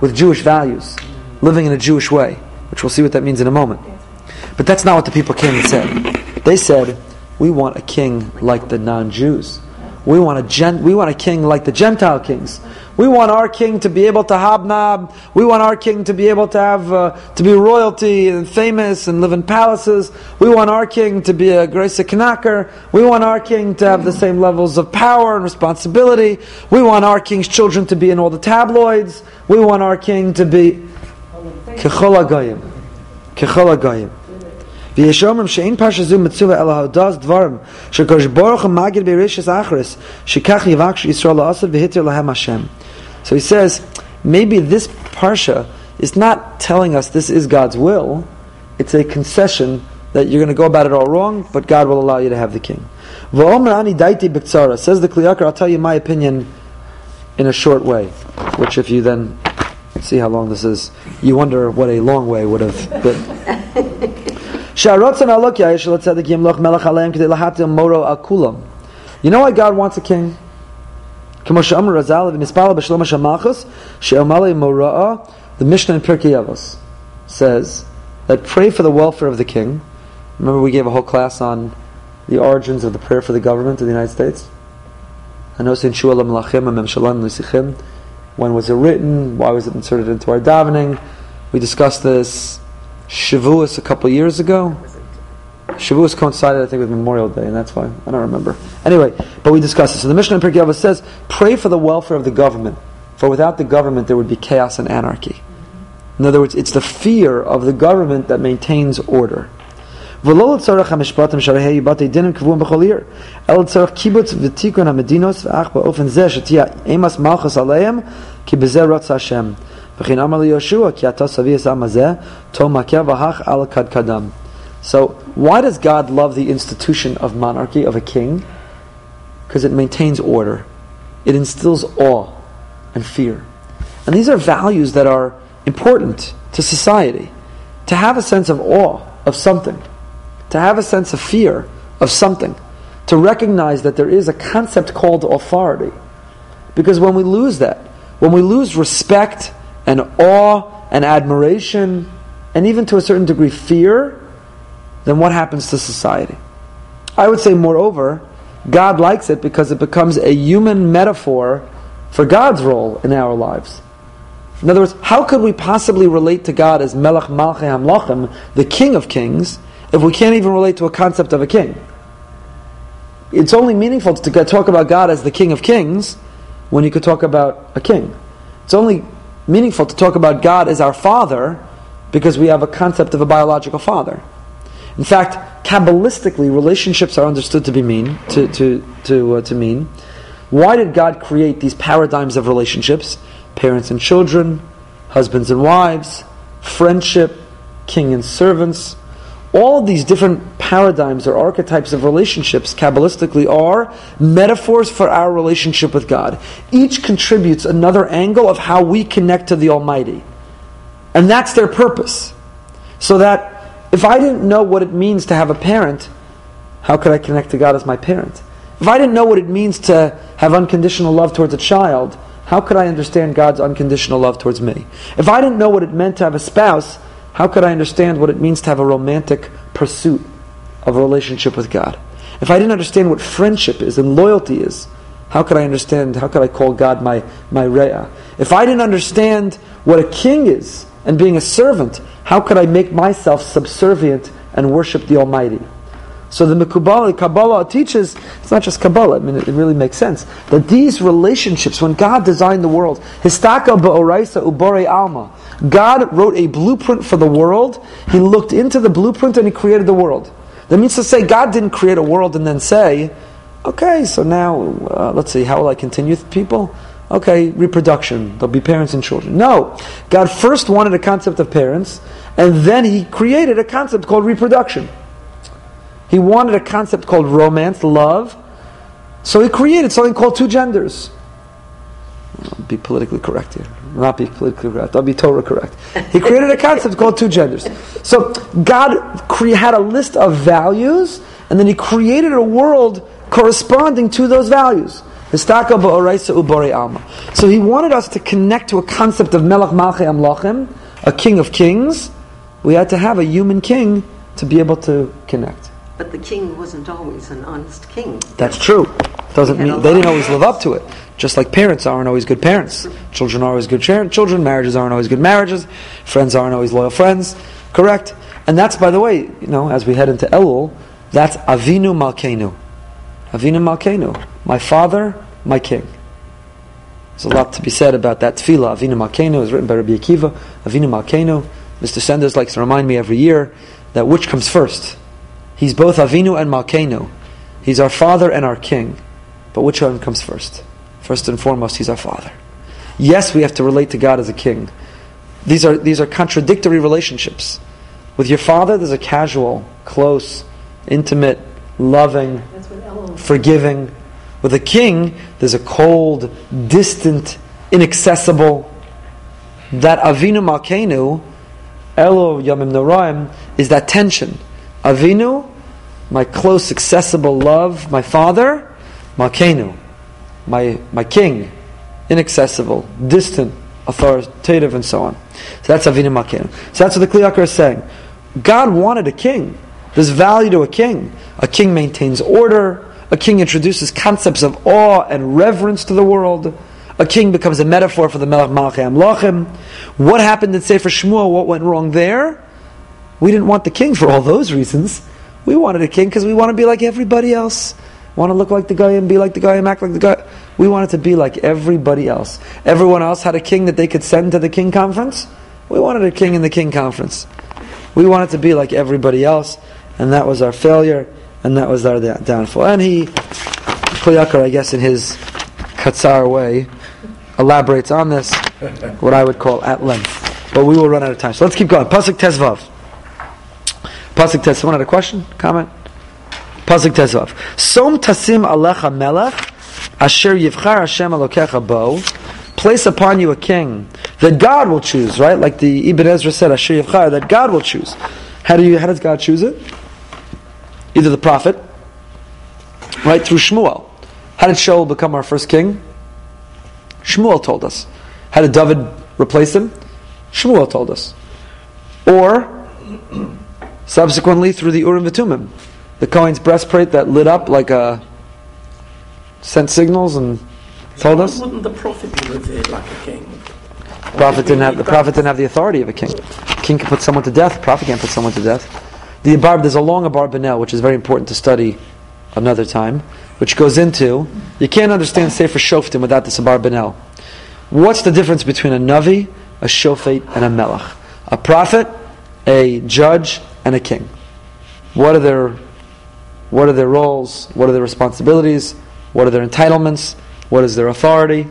with Jewish values, living in a Jewish way, which we'll see what that means in a moment. But that's not what the people came and said. They said, we want a king like the non-Jews. We want a gen- we want a king like the Gentile kings. We want our king to be able to hobnob. We want our king to be able to have uh, to be royalty and famous and live in palaces. We want our king to be a Grace Knacker. We want our king to have the same levels of power and responsibility. We want our king's children to be in all the tabloids. We want our king to be Kechol HaGoyim. Kechol HaGoyim. V'yeshomrim she'ein parsha zu mitzuva ela ha'odaz dvarim she'kosh boruch ha'magid be'rishis achris she'kach yivaksh Yisrael la'asad v'hitir lahem Hashem. So he says, maybe this parsha is not telling us this is God's will. It's a concession that you're going to go about it all wrong, but God will allow you to have the king. V'omer ani daiti b'ktsara, says the Kli Yakar, I'll tell you my opinion in a short way, which if you then see how long this is, you wonder what a long way would have been. You know why God wants a king? The Mishnah in Pirkei Avos says that pray for the welfare of the king. Remember we gave a whole class on the origins of the prayer for the government of the United States? When was it written? Why was it inserted into our davening? We discussed this Shavuos a couple years ago. Shavuos coincided, I think, with Memorial Day, and that's why I don't remember. Anyway, but we discussed this. So the Mishnah in Pirkei Avos says, "Pray for the welfare of the government, for without the government there would be chaos and anarchy." In other words, it's the fear of the government that maintains order. So why does God love the institution of monarchy, of a king? Because it maintains order. It instills awe and fear. And these are values that are important to society. To have a sense of awe of something. To have a sense of fear of something. To recognize that there is a concept called authority. Because when we lose that, when we lose respect and awe, and admiration, and even to a certain degree fear, then what happens to society? I would say, moreover, God likes it because it becomes a human metaphor for God's role in our lives. In other words, how could we possibly relate to God as Melech Malchei Hamlachim, the King of Kings, if we can't even relate to a concept of a king? It's only meaningful to talk about God as the King of Kings when you could talk about a king. It's only meaningful to talk about God as our father because we have a concept of a biological father. In fact, Kabbalistically, relationships are understood to be mean to to to uh, to mean. Why did God create these paradigms of relationships? Parents and children, husbands and wives, friendship, king and servants. All of these different paradigms or archetypes of relationships, Kabbalistically, are metaphors for our relationship with God. Each contributes another angle of how we connect to the Almighty. And that's their purpose. So that if I didn't know what it means to have a parent, how could I connect to God as my parent? If I didn't know what it means to have unconditional love towards a child, how could I understand God's unconditional love towards me? If I didn't know what it meant to have a spouse, how could I understand what it means to have a romantic pursuit of a relationship with God? If I didn't understand what friendship is and loyalty is, how could I understand, how could I call God my, my Rea? If I didn't understand what a king is and being a servant, how could I make myself subservient and worship the Almighty? So the Mekubala, Kabbalah teaches, it's not just Kabbalah, I mean it, it really makes sense, that these relationships, when God designed the world, Histaka ba'oraisa ubore alma, God wrote a blueprint for the world, He looked into the blueprint and He created the world. That means to say, God didn't create a world and then say, okay, so now, uh, let's see, how will I continue with people? Okay, reproduction, there'll be parents and children. No, God first wanted a concept of parents, and then He created a concept called reproduction. He wanted a concept called romance, love. So He created something called two genders. I'll be politically correct here. I'll not be politically correct. I'll be Torah correct. He created a concept called two genders. So God cre- had a list of values, and then He created a world corresponding to those values. So He wanted us to connect to a concept of Melech Malchei Amlachim, a king of kings. We had to have a human king to be able to connect. But the king wasn't always an honest king. That's true. Doesn't mean they didn't always live up to it. Just like parents aren't always good parents. Children aren't always good children. Marriages aren't always good marriages. Friends aren't always loyal friends. Correct? And that's, by the way, you know, as we head into Elul, that's Avinu Malkeinu. Avinu Malkeinu. My father, my king. There's a lot to be said about that tefillah. Avinu Malkeinu is written by Rabbi Akiva. Avinu Malkeinu. Mister Sanders likes to remind me every year that which comes first. He's both Avinu and Malkeinu. He's our father and our king. But which one comes first? First and foremost, he's our father. Yes, we have to relate to God as a king. These are these are contradictory relationships. With your father, there's a casual, close, intimate, loving, forgiving. With a king, there's a cold, distant, inaccessible. That Avinu Malkeinu, Elo Yamim Noraim, is that tension. Avinu, my close, accessible love, my father. Malkeinu, my my king, inaccessible, distant, authoritative, and so on. So that's Avinu Malkeinu. So that's what the Kli Yakar is saying. God wanted a king. There's value to a king. A king maintains order. A king introduces concepts of awe and reverence to the world. A king becomes a metaphor for the Melech Malchei Amlachim. What happened in Sefer Shmuel? What went wrong there? We didn't want the king for all those reasons. We wanted a king because we want to be like everybody else. Want to look like the guy and be like the guy and act like the guy. We wanted to be like everybody else. Everyone else had a king that they could send to the king conference. We wanted a king in the king conference. We wanted to be like everybody else, and that was our failure, and that was our downfall. And he, Kli Yakar, I guess in his Katsar way, elaborates on this, what I would call at length. But we will run out of time. So let's keep going. Pasuk Tezvav. Pasuk Tezvav. Someone had a question? Comment? Pasuk Tezvav. Som tasim alecha melech, asher yivchar Hashem alokecha bo. Place upon you a king that God will choose, right? Like the Ibn Ezra said, asher yivchar, that God will choose. How do you? How does God choose it? Either the prophet, right, through Shmuel. How did Shaul become our first king? Shmuel told us. How did David replace him? Shmuel told us. Or, subsequently, through the Urim V'Tumim. The Kohen's breastplate that lit up like a... sent signals and told Why us? Wouldn't the prophet be revered like a king? The prophet didn't have the prophet didn't have the authority of a king. A king can put someone to death. The prophet can't put someone to death. The Abarb, there's a long Abarb Benel, which is very important to study another time, which goes into... You can't understand Sefer Shoftim without this Abarb Benel. What's the difference between a Navi, a Shofet, and a Melech? A prophet, a judge, and a king. What are their... What are their roles? What are their responsibilities? What are their entitlements? What is their authority?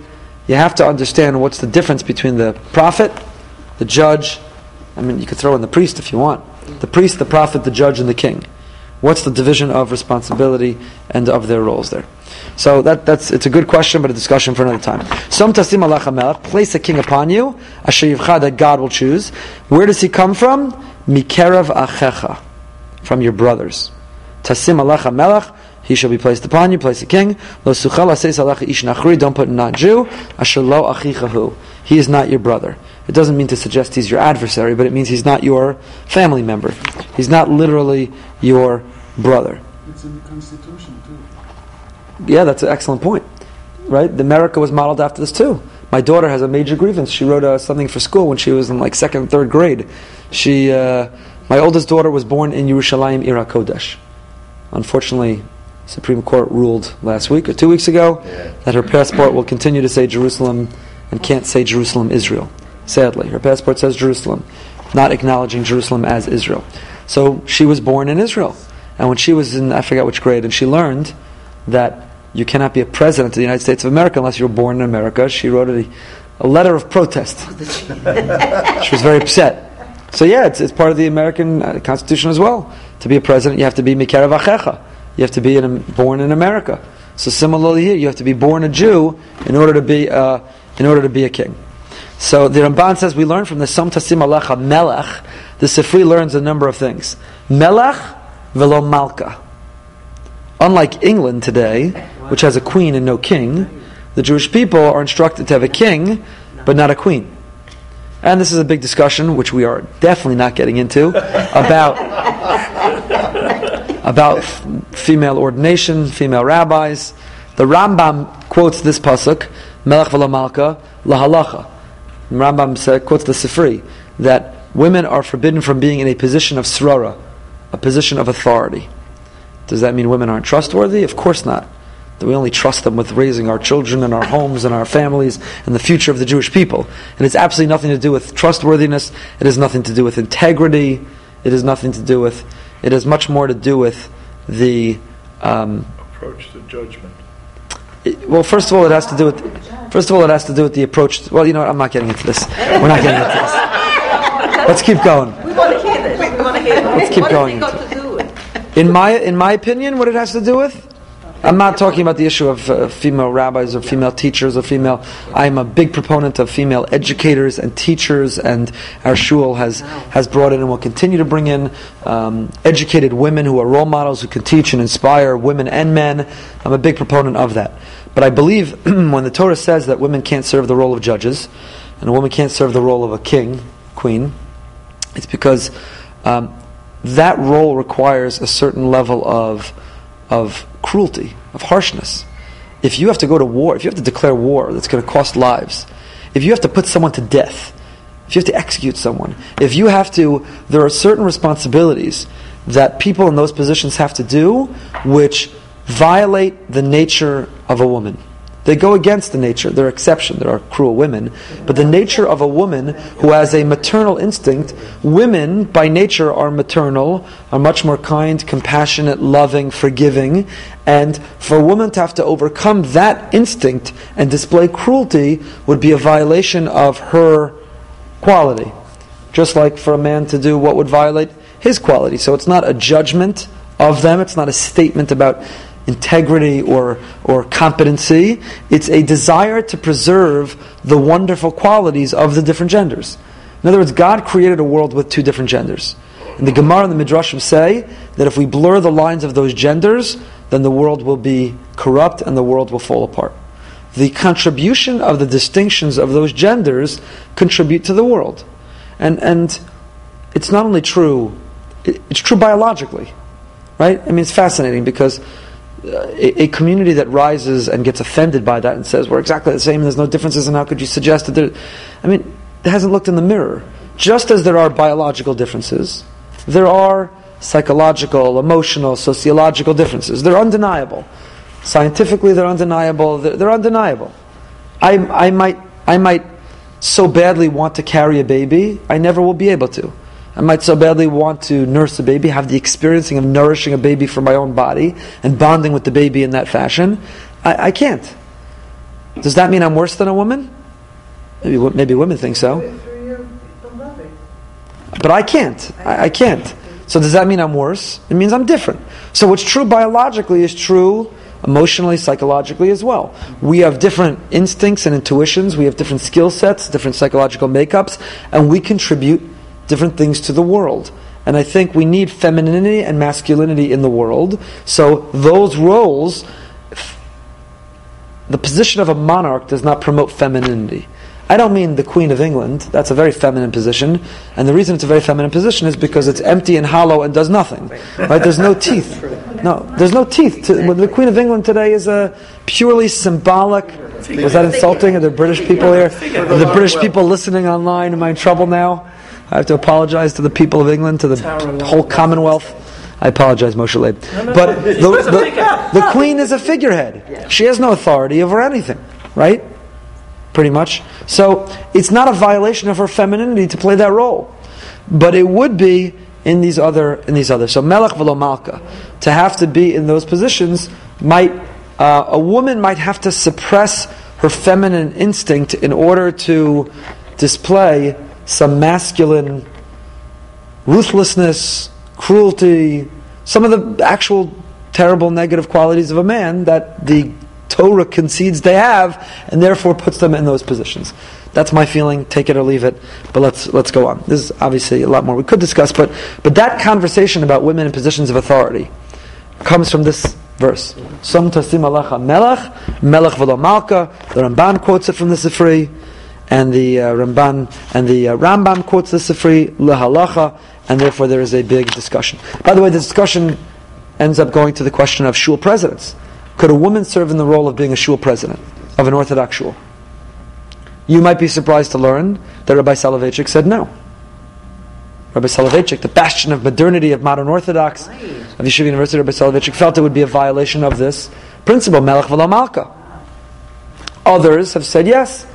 You have to understand what's the difference between the prophet, the judge, I mean, you could throw in the priest if you want. The priest, the prophet, the judge, and the king. What's the division of responsibility and of their roles there? So that that's it's a good question, but a discussion for another time. Som tasim alecha melech, place a king upon you, asher yivcha, that God will choose. Where does he come from? Mikerev achecha, from your brothers. Tasim alecha melech, he shall be placed upon you, place a king. Lo suchal aseis alecha ish nachri, don't put not Jew. Asher lo achichahu, he is not your brother. It doesn't mean to suggest he's your adversary, but it means he's not your family member. He's not literally your brother. It's in the Constitution too. Yeah, that's an excellent point. Right? America was modeled after this too. My daughter has a major grievance. She wrote uh, something for school when she was in like second, third grade. She, uh, my oldest daughter was born in Yerushalayim, Ira Kodesh. Unfortunately, Supreme Court ruled last week or two weeks ago yeah. that her passport will continue to say Jerusalem and can't say Jerusalem, Israel. Sadly, her passport says Jerusalem, not acknowledging Jerusalem as Israel. So she was born in Israel. And when she was in, I forgot which grade, and she learned that you cannot be a president of the United States of America unless you were born in America, she wrote a, a letter of protest. She was very upset. So yeah, it's, it's part of the American uh, Constitution as well. To be a president, you have to be Mikerev Achecha. You have to be in a, born in America. So similarly here, you have to be born a Jew in order to be uh, in order to be a king. So the Ramban says we learn from the Som Tasim Alecha Melech. The Sifri learns a number of things. Melech velo Malka. Unlike England today, which has a queen and no king, the Jewish people are instructed to have a king, but not a queen. And this is a big discussion, which we are definitely not getting into, about about female ordination, female rabbis. The Rambam quotes this pasuk, Melech v'lo Malka lahalacha. Rambam said, quotes the Sifri, that women are forbidden from being in a position of serara, a position of authority. Does that mean women aren't trustworthy? Of course not. That we only trust them with raising our children and our homes and our families and the future of the Jewish people. And it's absolutely nothing to do with trustworthiness. It has nothing to do with integrity. It has nothing to do with... It has much more to do with the... Um, approach to judgment. It, well, first of all, it has to do with... First of all, it has to do with the approach... To, well, you know what? I'm not getting into this. We're not getting into this. Let's keep going. We want to hear this. We want to hear this. Let's keep going. What has it got to do with? In my, in my opinion, what it has to do with... I'm not talking about the issue of uh, female rabbis or female teachers or female... I'm a big proponent of female educators and teachers, and our shul has, has brought in and will continue to bring in um, educated women who are role models, who can teach and inspire women and men. I'm a big proponent of that. But I believe when the Torah says that women can't serve the role of judges, and a woman can't serve the role of a king, queen, it's because um, that role requires a certain level of... of cruelty, of harshness. If you have to go to war, if you have to declare war that's going to cost lives, if you have to put someone to death, if you have to execute someone, if you have to, there are certain responsibilities that people in those positions have to do which violate the nature of a woman. They go against the nature. There are exceptions. There are cruel women. But the nature of a woman who has a maternal instinct, women by nature are maternal, are much more kind, compassionate, loving, forgiving. And for a woman to have to overcome that instinct and display cruelty would be a violation of her quality. Just like for a man to do what would violate his quality. So it's not a judgment of them. It's not a statement about integrity or or competency. It's a desire to preserve the wonderful qualities of the different genders. In other words, God created a world with two different genders. And the Gemara and the Midrashim say that if we blur the lines of those genders, then the world will be corrupt and the world will fall apart. The contribution of the distinctions of those genders contribute to the world. And and it's not only true, it's true biologically. Right? I mean, it's fascinating because A, a community that rises and gets offended by that and says we're exactly the same and there's no differences, and how could you suggest that there, I mean, it hasn't looked in the mirror. Just as there are biological differences, there are psychological, emotional, sociological differences. They're undeniable. Scientifically, they're undeniable. They're, they're undeniable. I, I might, I might so badly want to carry a baby, I never will be able to. I might so badly want to nurse a baby, have the experiencing of nourishing a baby for my own body and bonding with the baby in that fashion. I, I can't. Does that mean I'm worse than a woman? Maybe maybe women think so. But I can't. I, I can't. So does that mean I'm worse? It means I'm different. So what's true biologically is true emotionally, psychologically as well. We have different instincts and intuitions. We have different skill sets, different psychological makeups, and we contribute different things to the world. And I think we need femininity and masculinity in the world. So those roles, the position of a monarch does not promote femininity. I don't mean the Queen of England. That's a very feminine position. And the reason it's a very feminine position is because it's empty and hollow and does nothing. Right? There's no teeth. No, there's no teeth. To, the Queen of England today is a purely symbolic... Was that insulting? Are there British people here? Are the British people listening online? Am I in trouble now? I have to apologize to the people of England, to the whole Commonwealth. I apologize, Moshe Leib. No, no, but the, the, the Queen is a figurehead. Yeah. She has no authority over anything, right? Pretty much. So it's not a violation of her femininity to play that role, but it would be in these other in these other. So Melech v'lo Malka, to have to be in those positions, might uh, a woman might have to suppress her feminine instinct in order to display some masculine ruthlessness, cruelty, some of the actual terrible negative qualities of a man that the Torah concedes they have, and therefore puts them in those positions. That's my feeling. Take it or leave it. But let's let's go on. There's obviously a lot more we could discuss, but but that conversation about women in positions of authority comes from this verse. Som tasim alecha melech, melech v'lo malka. The Ramban quotes it from the Sifri. And the uh, Ramban and the uh, Rambam quotes the Sifri, lahalacha, and therefore there is a big discussion. By the way, the discussion ends up going to the question of shul presidents. Could a woman serve in the role of being a shul president of an Orthodox shul? You might be surprised to learn that Rabbi Soloveitchik said no. Rabbi Soloveitchik, the bastion of modernity, of modern Orthodox, of Yeshiva University, Rabbi Soloveitchik felt it would be a violation of this principle, Melech v'lo Malka. Others have said yes,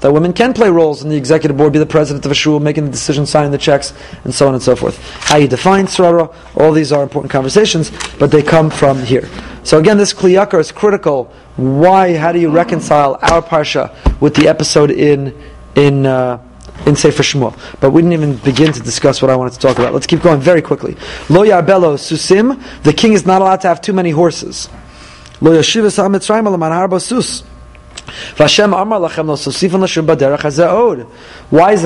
that women can play roles in the executive board, be the president of a shul, making the decisions, signing the checks, and so on and so forth. How you define serara, all these are important conversations, but they come from here. So again, this Kli Yakar is critical. Why, how do you reconcile our Parsha with the episode in in uh, in Sefer Shmuel? But we didn't even begin to discuss what I wanted to talk about. Let's keep going very quickly. Lo yarbelo susim, the king is not allowed to have too many horses. Lo yashivas ha'mitzrayim alaman harbo sus. Why is the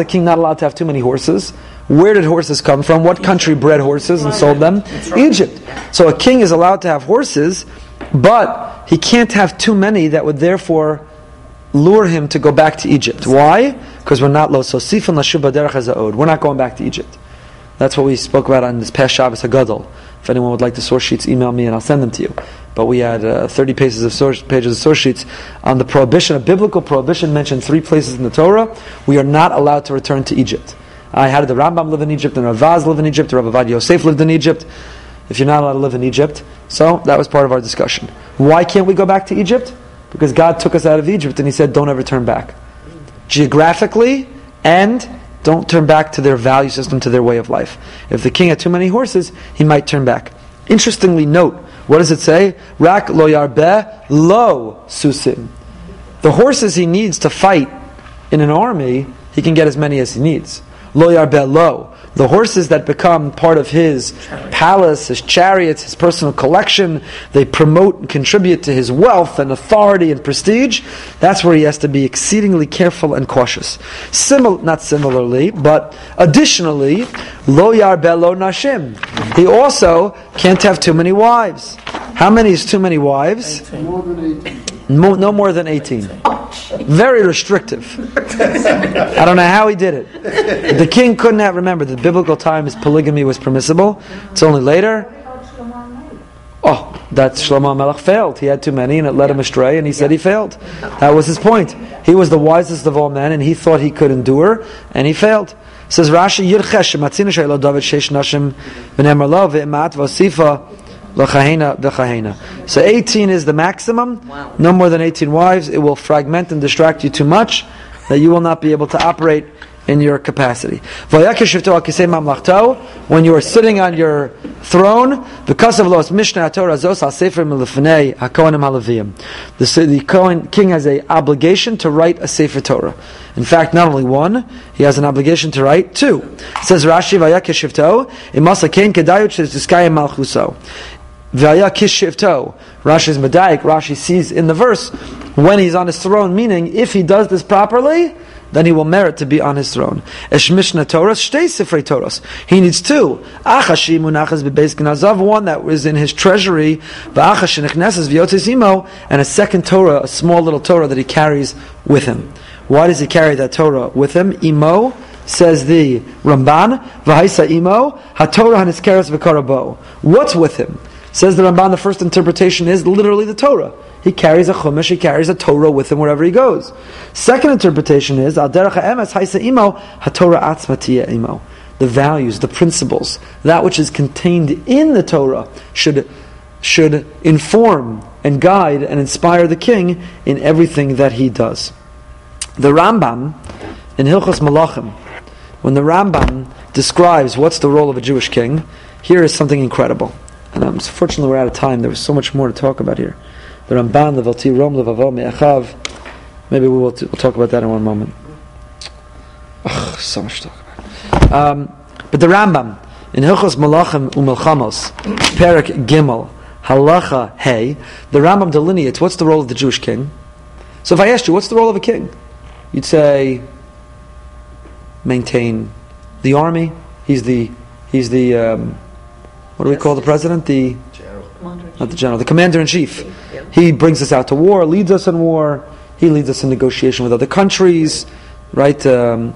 king not allowed to have too many horses? Where did horses come from? What country bred horses and sold them? Egypt. So a king is allowed to have horses, but he can't have too many that would therefore lure him to go back to Egypt. Why? Because we're not lo sosifan lashuv baderech hazaod. We're not going back to Egypt. That's what we spoke about on this past Shabbos HaGadol. If anyone would like the source sheets, email me and I'll send them to you. But we had uh, thirty pages of source, pages of source sheets on the prohibition. A biblical prohibition mentioned three places in the Torah. We are not allowed to return to Egypt. I had the Rambam live in Egypt, and Ravaz live in Egypt, Rav Ovadia Yosef lived in Egypt. If you're not allowed to live in Egypt, so that was part of our discussion. Why can't we go back to Egypt? Because God took us out of Egypt and He said, "Don't ever turn back." Geographically and. Don't turn back to their value system, to their way of life. If the king had too many horses, he might turn back. Interestingly, note, what does it say? Rak lo yarbeh lo susim. The horses he needs to fight in an army, he can get as many as he needs. Lo yarbeh lo. The horses that become part of his palace, his chariots, his personal collection, they promote and contribute to his wealth and authority and prestige. That's where he has to be exceedingly careful and cautious. Simil- not similarly, but additionally, lo yarbeh lo nashim. He also can't have too many wives. How many is too many wives? eighteen. More than eighteen. No, no more than eighteen. Very restrictive. I don't know how he did it. The king could not remember. The biblical time is polygamy was permissible. It's only later. Oh, that Shlomo HaMelech failed. He had too many and it led him astray and he said he failed. That was his point. He was the wisest of all men and he thought he could endure and he failed. It says Rashi, Yirchesh, Matzina Shelo David Sheish Nashim V'nemar Lo V'emat V'osifa So eighteen is the maximum. Wow. No more than eighteen wives. It will fragment and distract you too much that you will not be able to operate in your capacity. When you are sitting on your throne, because of los mishnah Torah zos hasefer milifnei hakohanim haleviim, the king has an obligation to write a sefer Torah. In fact, not only one, he has an obligation to write two. It says Rashi vayakeshivto imasa kain kedayut shezkayim malchuso. V'aya kishivto. Rashi's medayik. Rashi sees in the verse when he's on his throne, meaning if he does this properly, then he will merit to be on his throne. Esh mishnah Torah, shtei sifrei Torah. He needs two. Achashi munachas bebeis gnazav, one that was in his treasury, v'achash nechnesses v'yotzes imo, and a second Torah, a small little Torah that he carries with him. Why does he carry that Torah with him? Imo, says the Ramban, v'haisa imo, ha-Torah ha-nizkeres v'karabo. What's with him? Says the Ramban, the first interpretation is literally the Torah. He carries a chumash, he carries a Torah with him wherever he goes. Second interpretation is, al derech ha'emes haisa imo, ha-Torah atzma tiyeh imo. The values, the principles, that which is contained in the Torah should, should inform and guide and inspire the king in everything that he does. The Rambam, in Hilchos Malachim, when the Rambam describes what's the role of a Jewish king, here is something incredible. And unfortunately um, we're out of time. There was so much more to talk about here. The Ramban, the Valti Rom, the Vavav Me'achav. Maybe we will t- we'll talk about that in one moment. Ugh, so much to talk about. Um, but the Rambam, in Hilchos Malachim U'Melchamos, Perek Gimel, Halacha Hey, the Rambam delineates what's the role of the Jewish king. So if I asked you, what's the role of a king? You'd say, maintain the army. He's the, he's the... Um, What do we call the president? The general. Not the general. The commander-in-chief. He brings us out to war, leads us in war. He leads us in negotiation with other countries. Right? Um,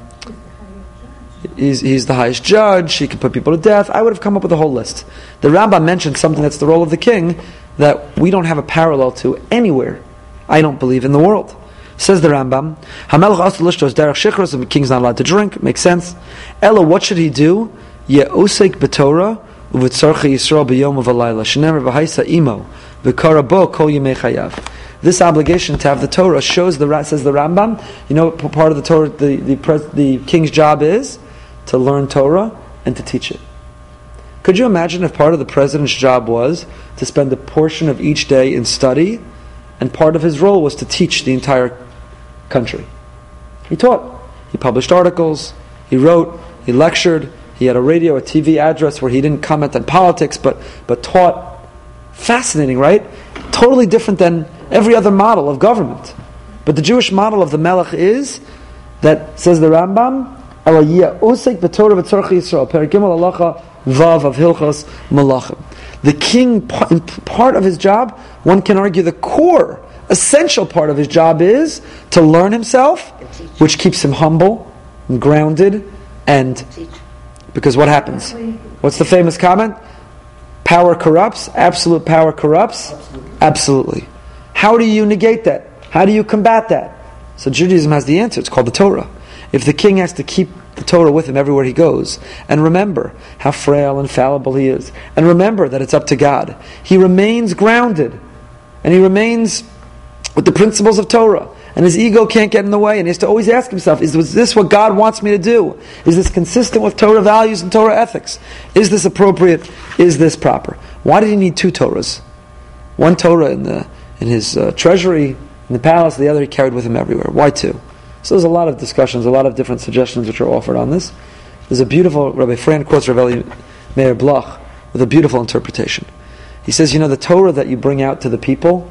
he's, he's the highest judge, he can put people to death. I would have come up with a whole list. The Rambam mentioned something that's the role of the king that we don't have a parallel to anywhere, I don't believe, in the world. Says the Rambam, HaMelech asr lishtos derech shikros, the king's not allowed to drink, makes sense. Ella, what should he do? Ye'osek b'torah uvitzarcha Yisrael b'yom uvalayla shenemer v'haisa imo v'kara bo kol yimei chayav. This obligation to have the Torah shows the says the Rambam. You know, part of the Torah, the the, pres, the king's job is to learn Torah and to teach it. Could you imagine if part of the president's job was to spend a portion of each day in study, and part of his role was to teach the entire country? He taught. He published articles. He wrote. He lectured. He had a radio, a T V address where he didn't comment on politics, but but taught. Fascinating, right? Totally different than every other model of government. But the Jewish model of the Melech is, that says the Rambam, the king, part of his job, one can argue the core, essential part of his job is to learn himself, which keeps him humble and grounded. And because what happens? What's the famous comment? Power corrupts, absolute power corrupts, absolutely. How do you negate that? How do you combat that? So Judaism has the answer. It's called the Torah. If the king has to keep the Torah with him everywhere he goes, and remember how frail and fallible he is, and remember that it's up to God, he remains grounded, and he remains with the principles of Torah, and his ego can't get in the way, and he has to always ask himself, is this what God wants me to do? Is this consistent with Torah values and Torah ethics? Is this appropriate? Is this proper? Why did he need two Torahs? One Torah in the in his uh, treasury, in the palace, the other he carried with him everywhere. Why two? So there's a lot of discussions, a lot of different suggestions which are offered on this. There's a beautiful, Rabbi Fran quotes Rabbi Meir Bloch with a beautiful interpretation. He says, you know, the Torah that you bring out to the people,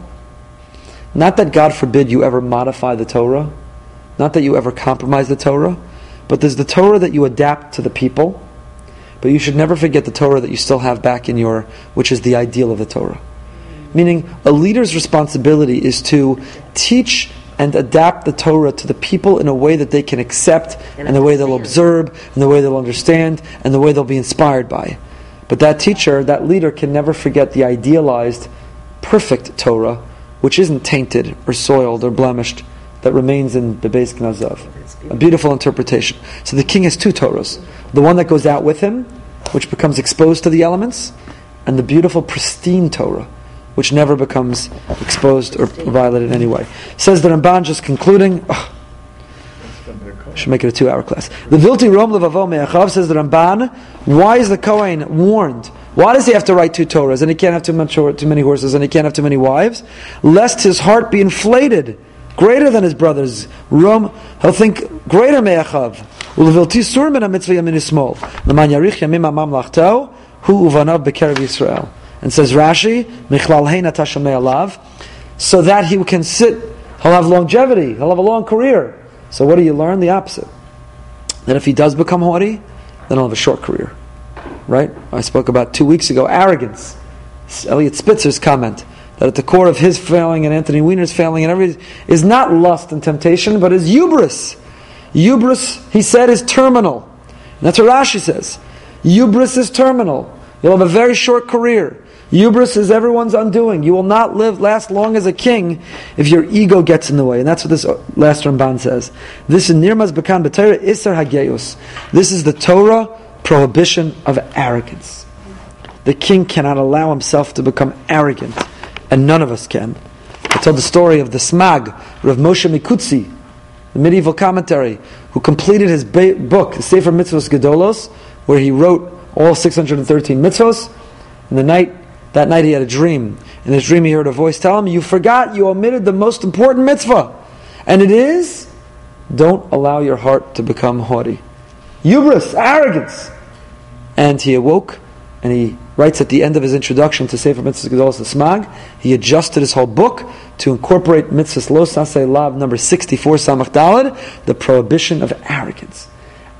not that God forbid you ever modify the Torah, not that you ever compromise the Torah, but there's the Torah that you adapt to the people, but you should never forget the Torah that you still have back in your, which is the ideal of the Torah. Meaning, a leader's responsibility is to teach and adapt the Torah to the people in a way that they can accept, and the way they'll observe, and the way they'll understand, and the way they'll be inspired by. But that teacher, that leader, can never forget the idealized, perfect Torah, which isn't tainted, or soiled, or blemished, that remains in the Beis HaMikdash. A beautiful interpretation. So the king has two Torahs. The one that goes out with him, which becomes exposed to the elements, and the beautiful, pristine Torah, which never becomes exposed or violated in any way. Says the Ramban, just concluding, oh, should make it a two-hour class. The Vilti Rom Levavo Me'achav, says the Ramban, why is the Kohen warned? Why does he have to write two Torahs? And he can't have too much, too many horses, and he can't have too many wives, lest his heart be inflated, greater than his brothers. Rom, he'll think greater Me'achav. Ulevilti Sur Min HaMitzvah Yamin Yismol. L'man Yarich Yamim HaMam Lachtau, Hu Uvanav B'Kerev Yisrael. And says Rashi, Michlal Hei Natasha Me'alav, so that he can sit, he'll have longevity, he'll have a long career. So what do you learn? The opposite. That if he does become haughty, then he'll have a short career. Right? I spoke about two weeks ago, arrogance. Elliot Spitzer's comment, that at the core of his failing and Anthony Weiner's failing and everything, is not lust and temptation, but is hubris. Hubris, he said, is terminal. And that's what Rashi says. Hubris is terminal. You'll have a very short career. Hubris is everyone's undoing. You will not live last long as a king if your ego gets in the way. And that's what this last Ramban says. This is Nirmaz Bakan B'Torah Isser Hageus. This is the Torah prohibition of arrogance. The king cannot allow himself to become arrogant, and none of us can. I told the story of the Smag, Rav Moshe Mikutzi, the medieval commentary, who completed his ba- book, the Sefer Mitzvos Gedolos, where he wrote all six hundred thirteen mitzvos. In the night, That night he had a dream. In his dream he heard a voice tell him, you forgot, you omitted the most important mitzvah. And it is, don't allow your heart to become haughty. Hubris, arrogance. And he awoke, and he writes at the end of his introduction to Sefer Mitzvahs Gedolos the Smag, he adjusted his whole book to incorporate Mitzvahs Lo Saseh Lav, number sixty-four, Samach Daled, the prohibition of arrogance.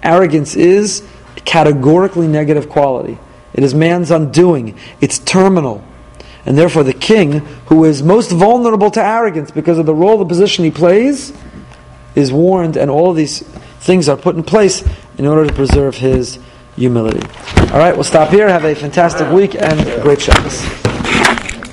Arrogance is a categorically negative quality. It is man's undoing. It's terminal. And therefore the king, who is most vulnerable to arrogance because of the role, the position he plays, is warned, and all of these things are put in place in order to preserve his humility. All right, we'll stop here. Have a fantastic week and great Shabbos.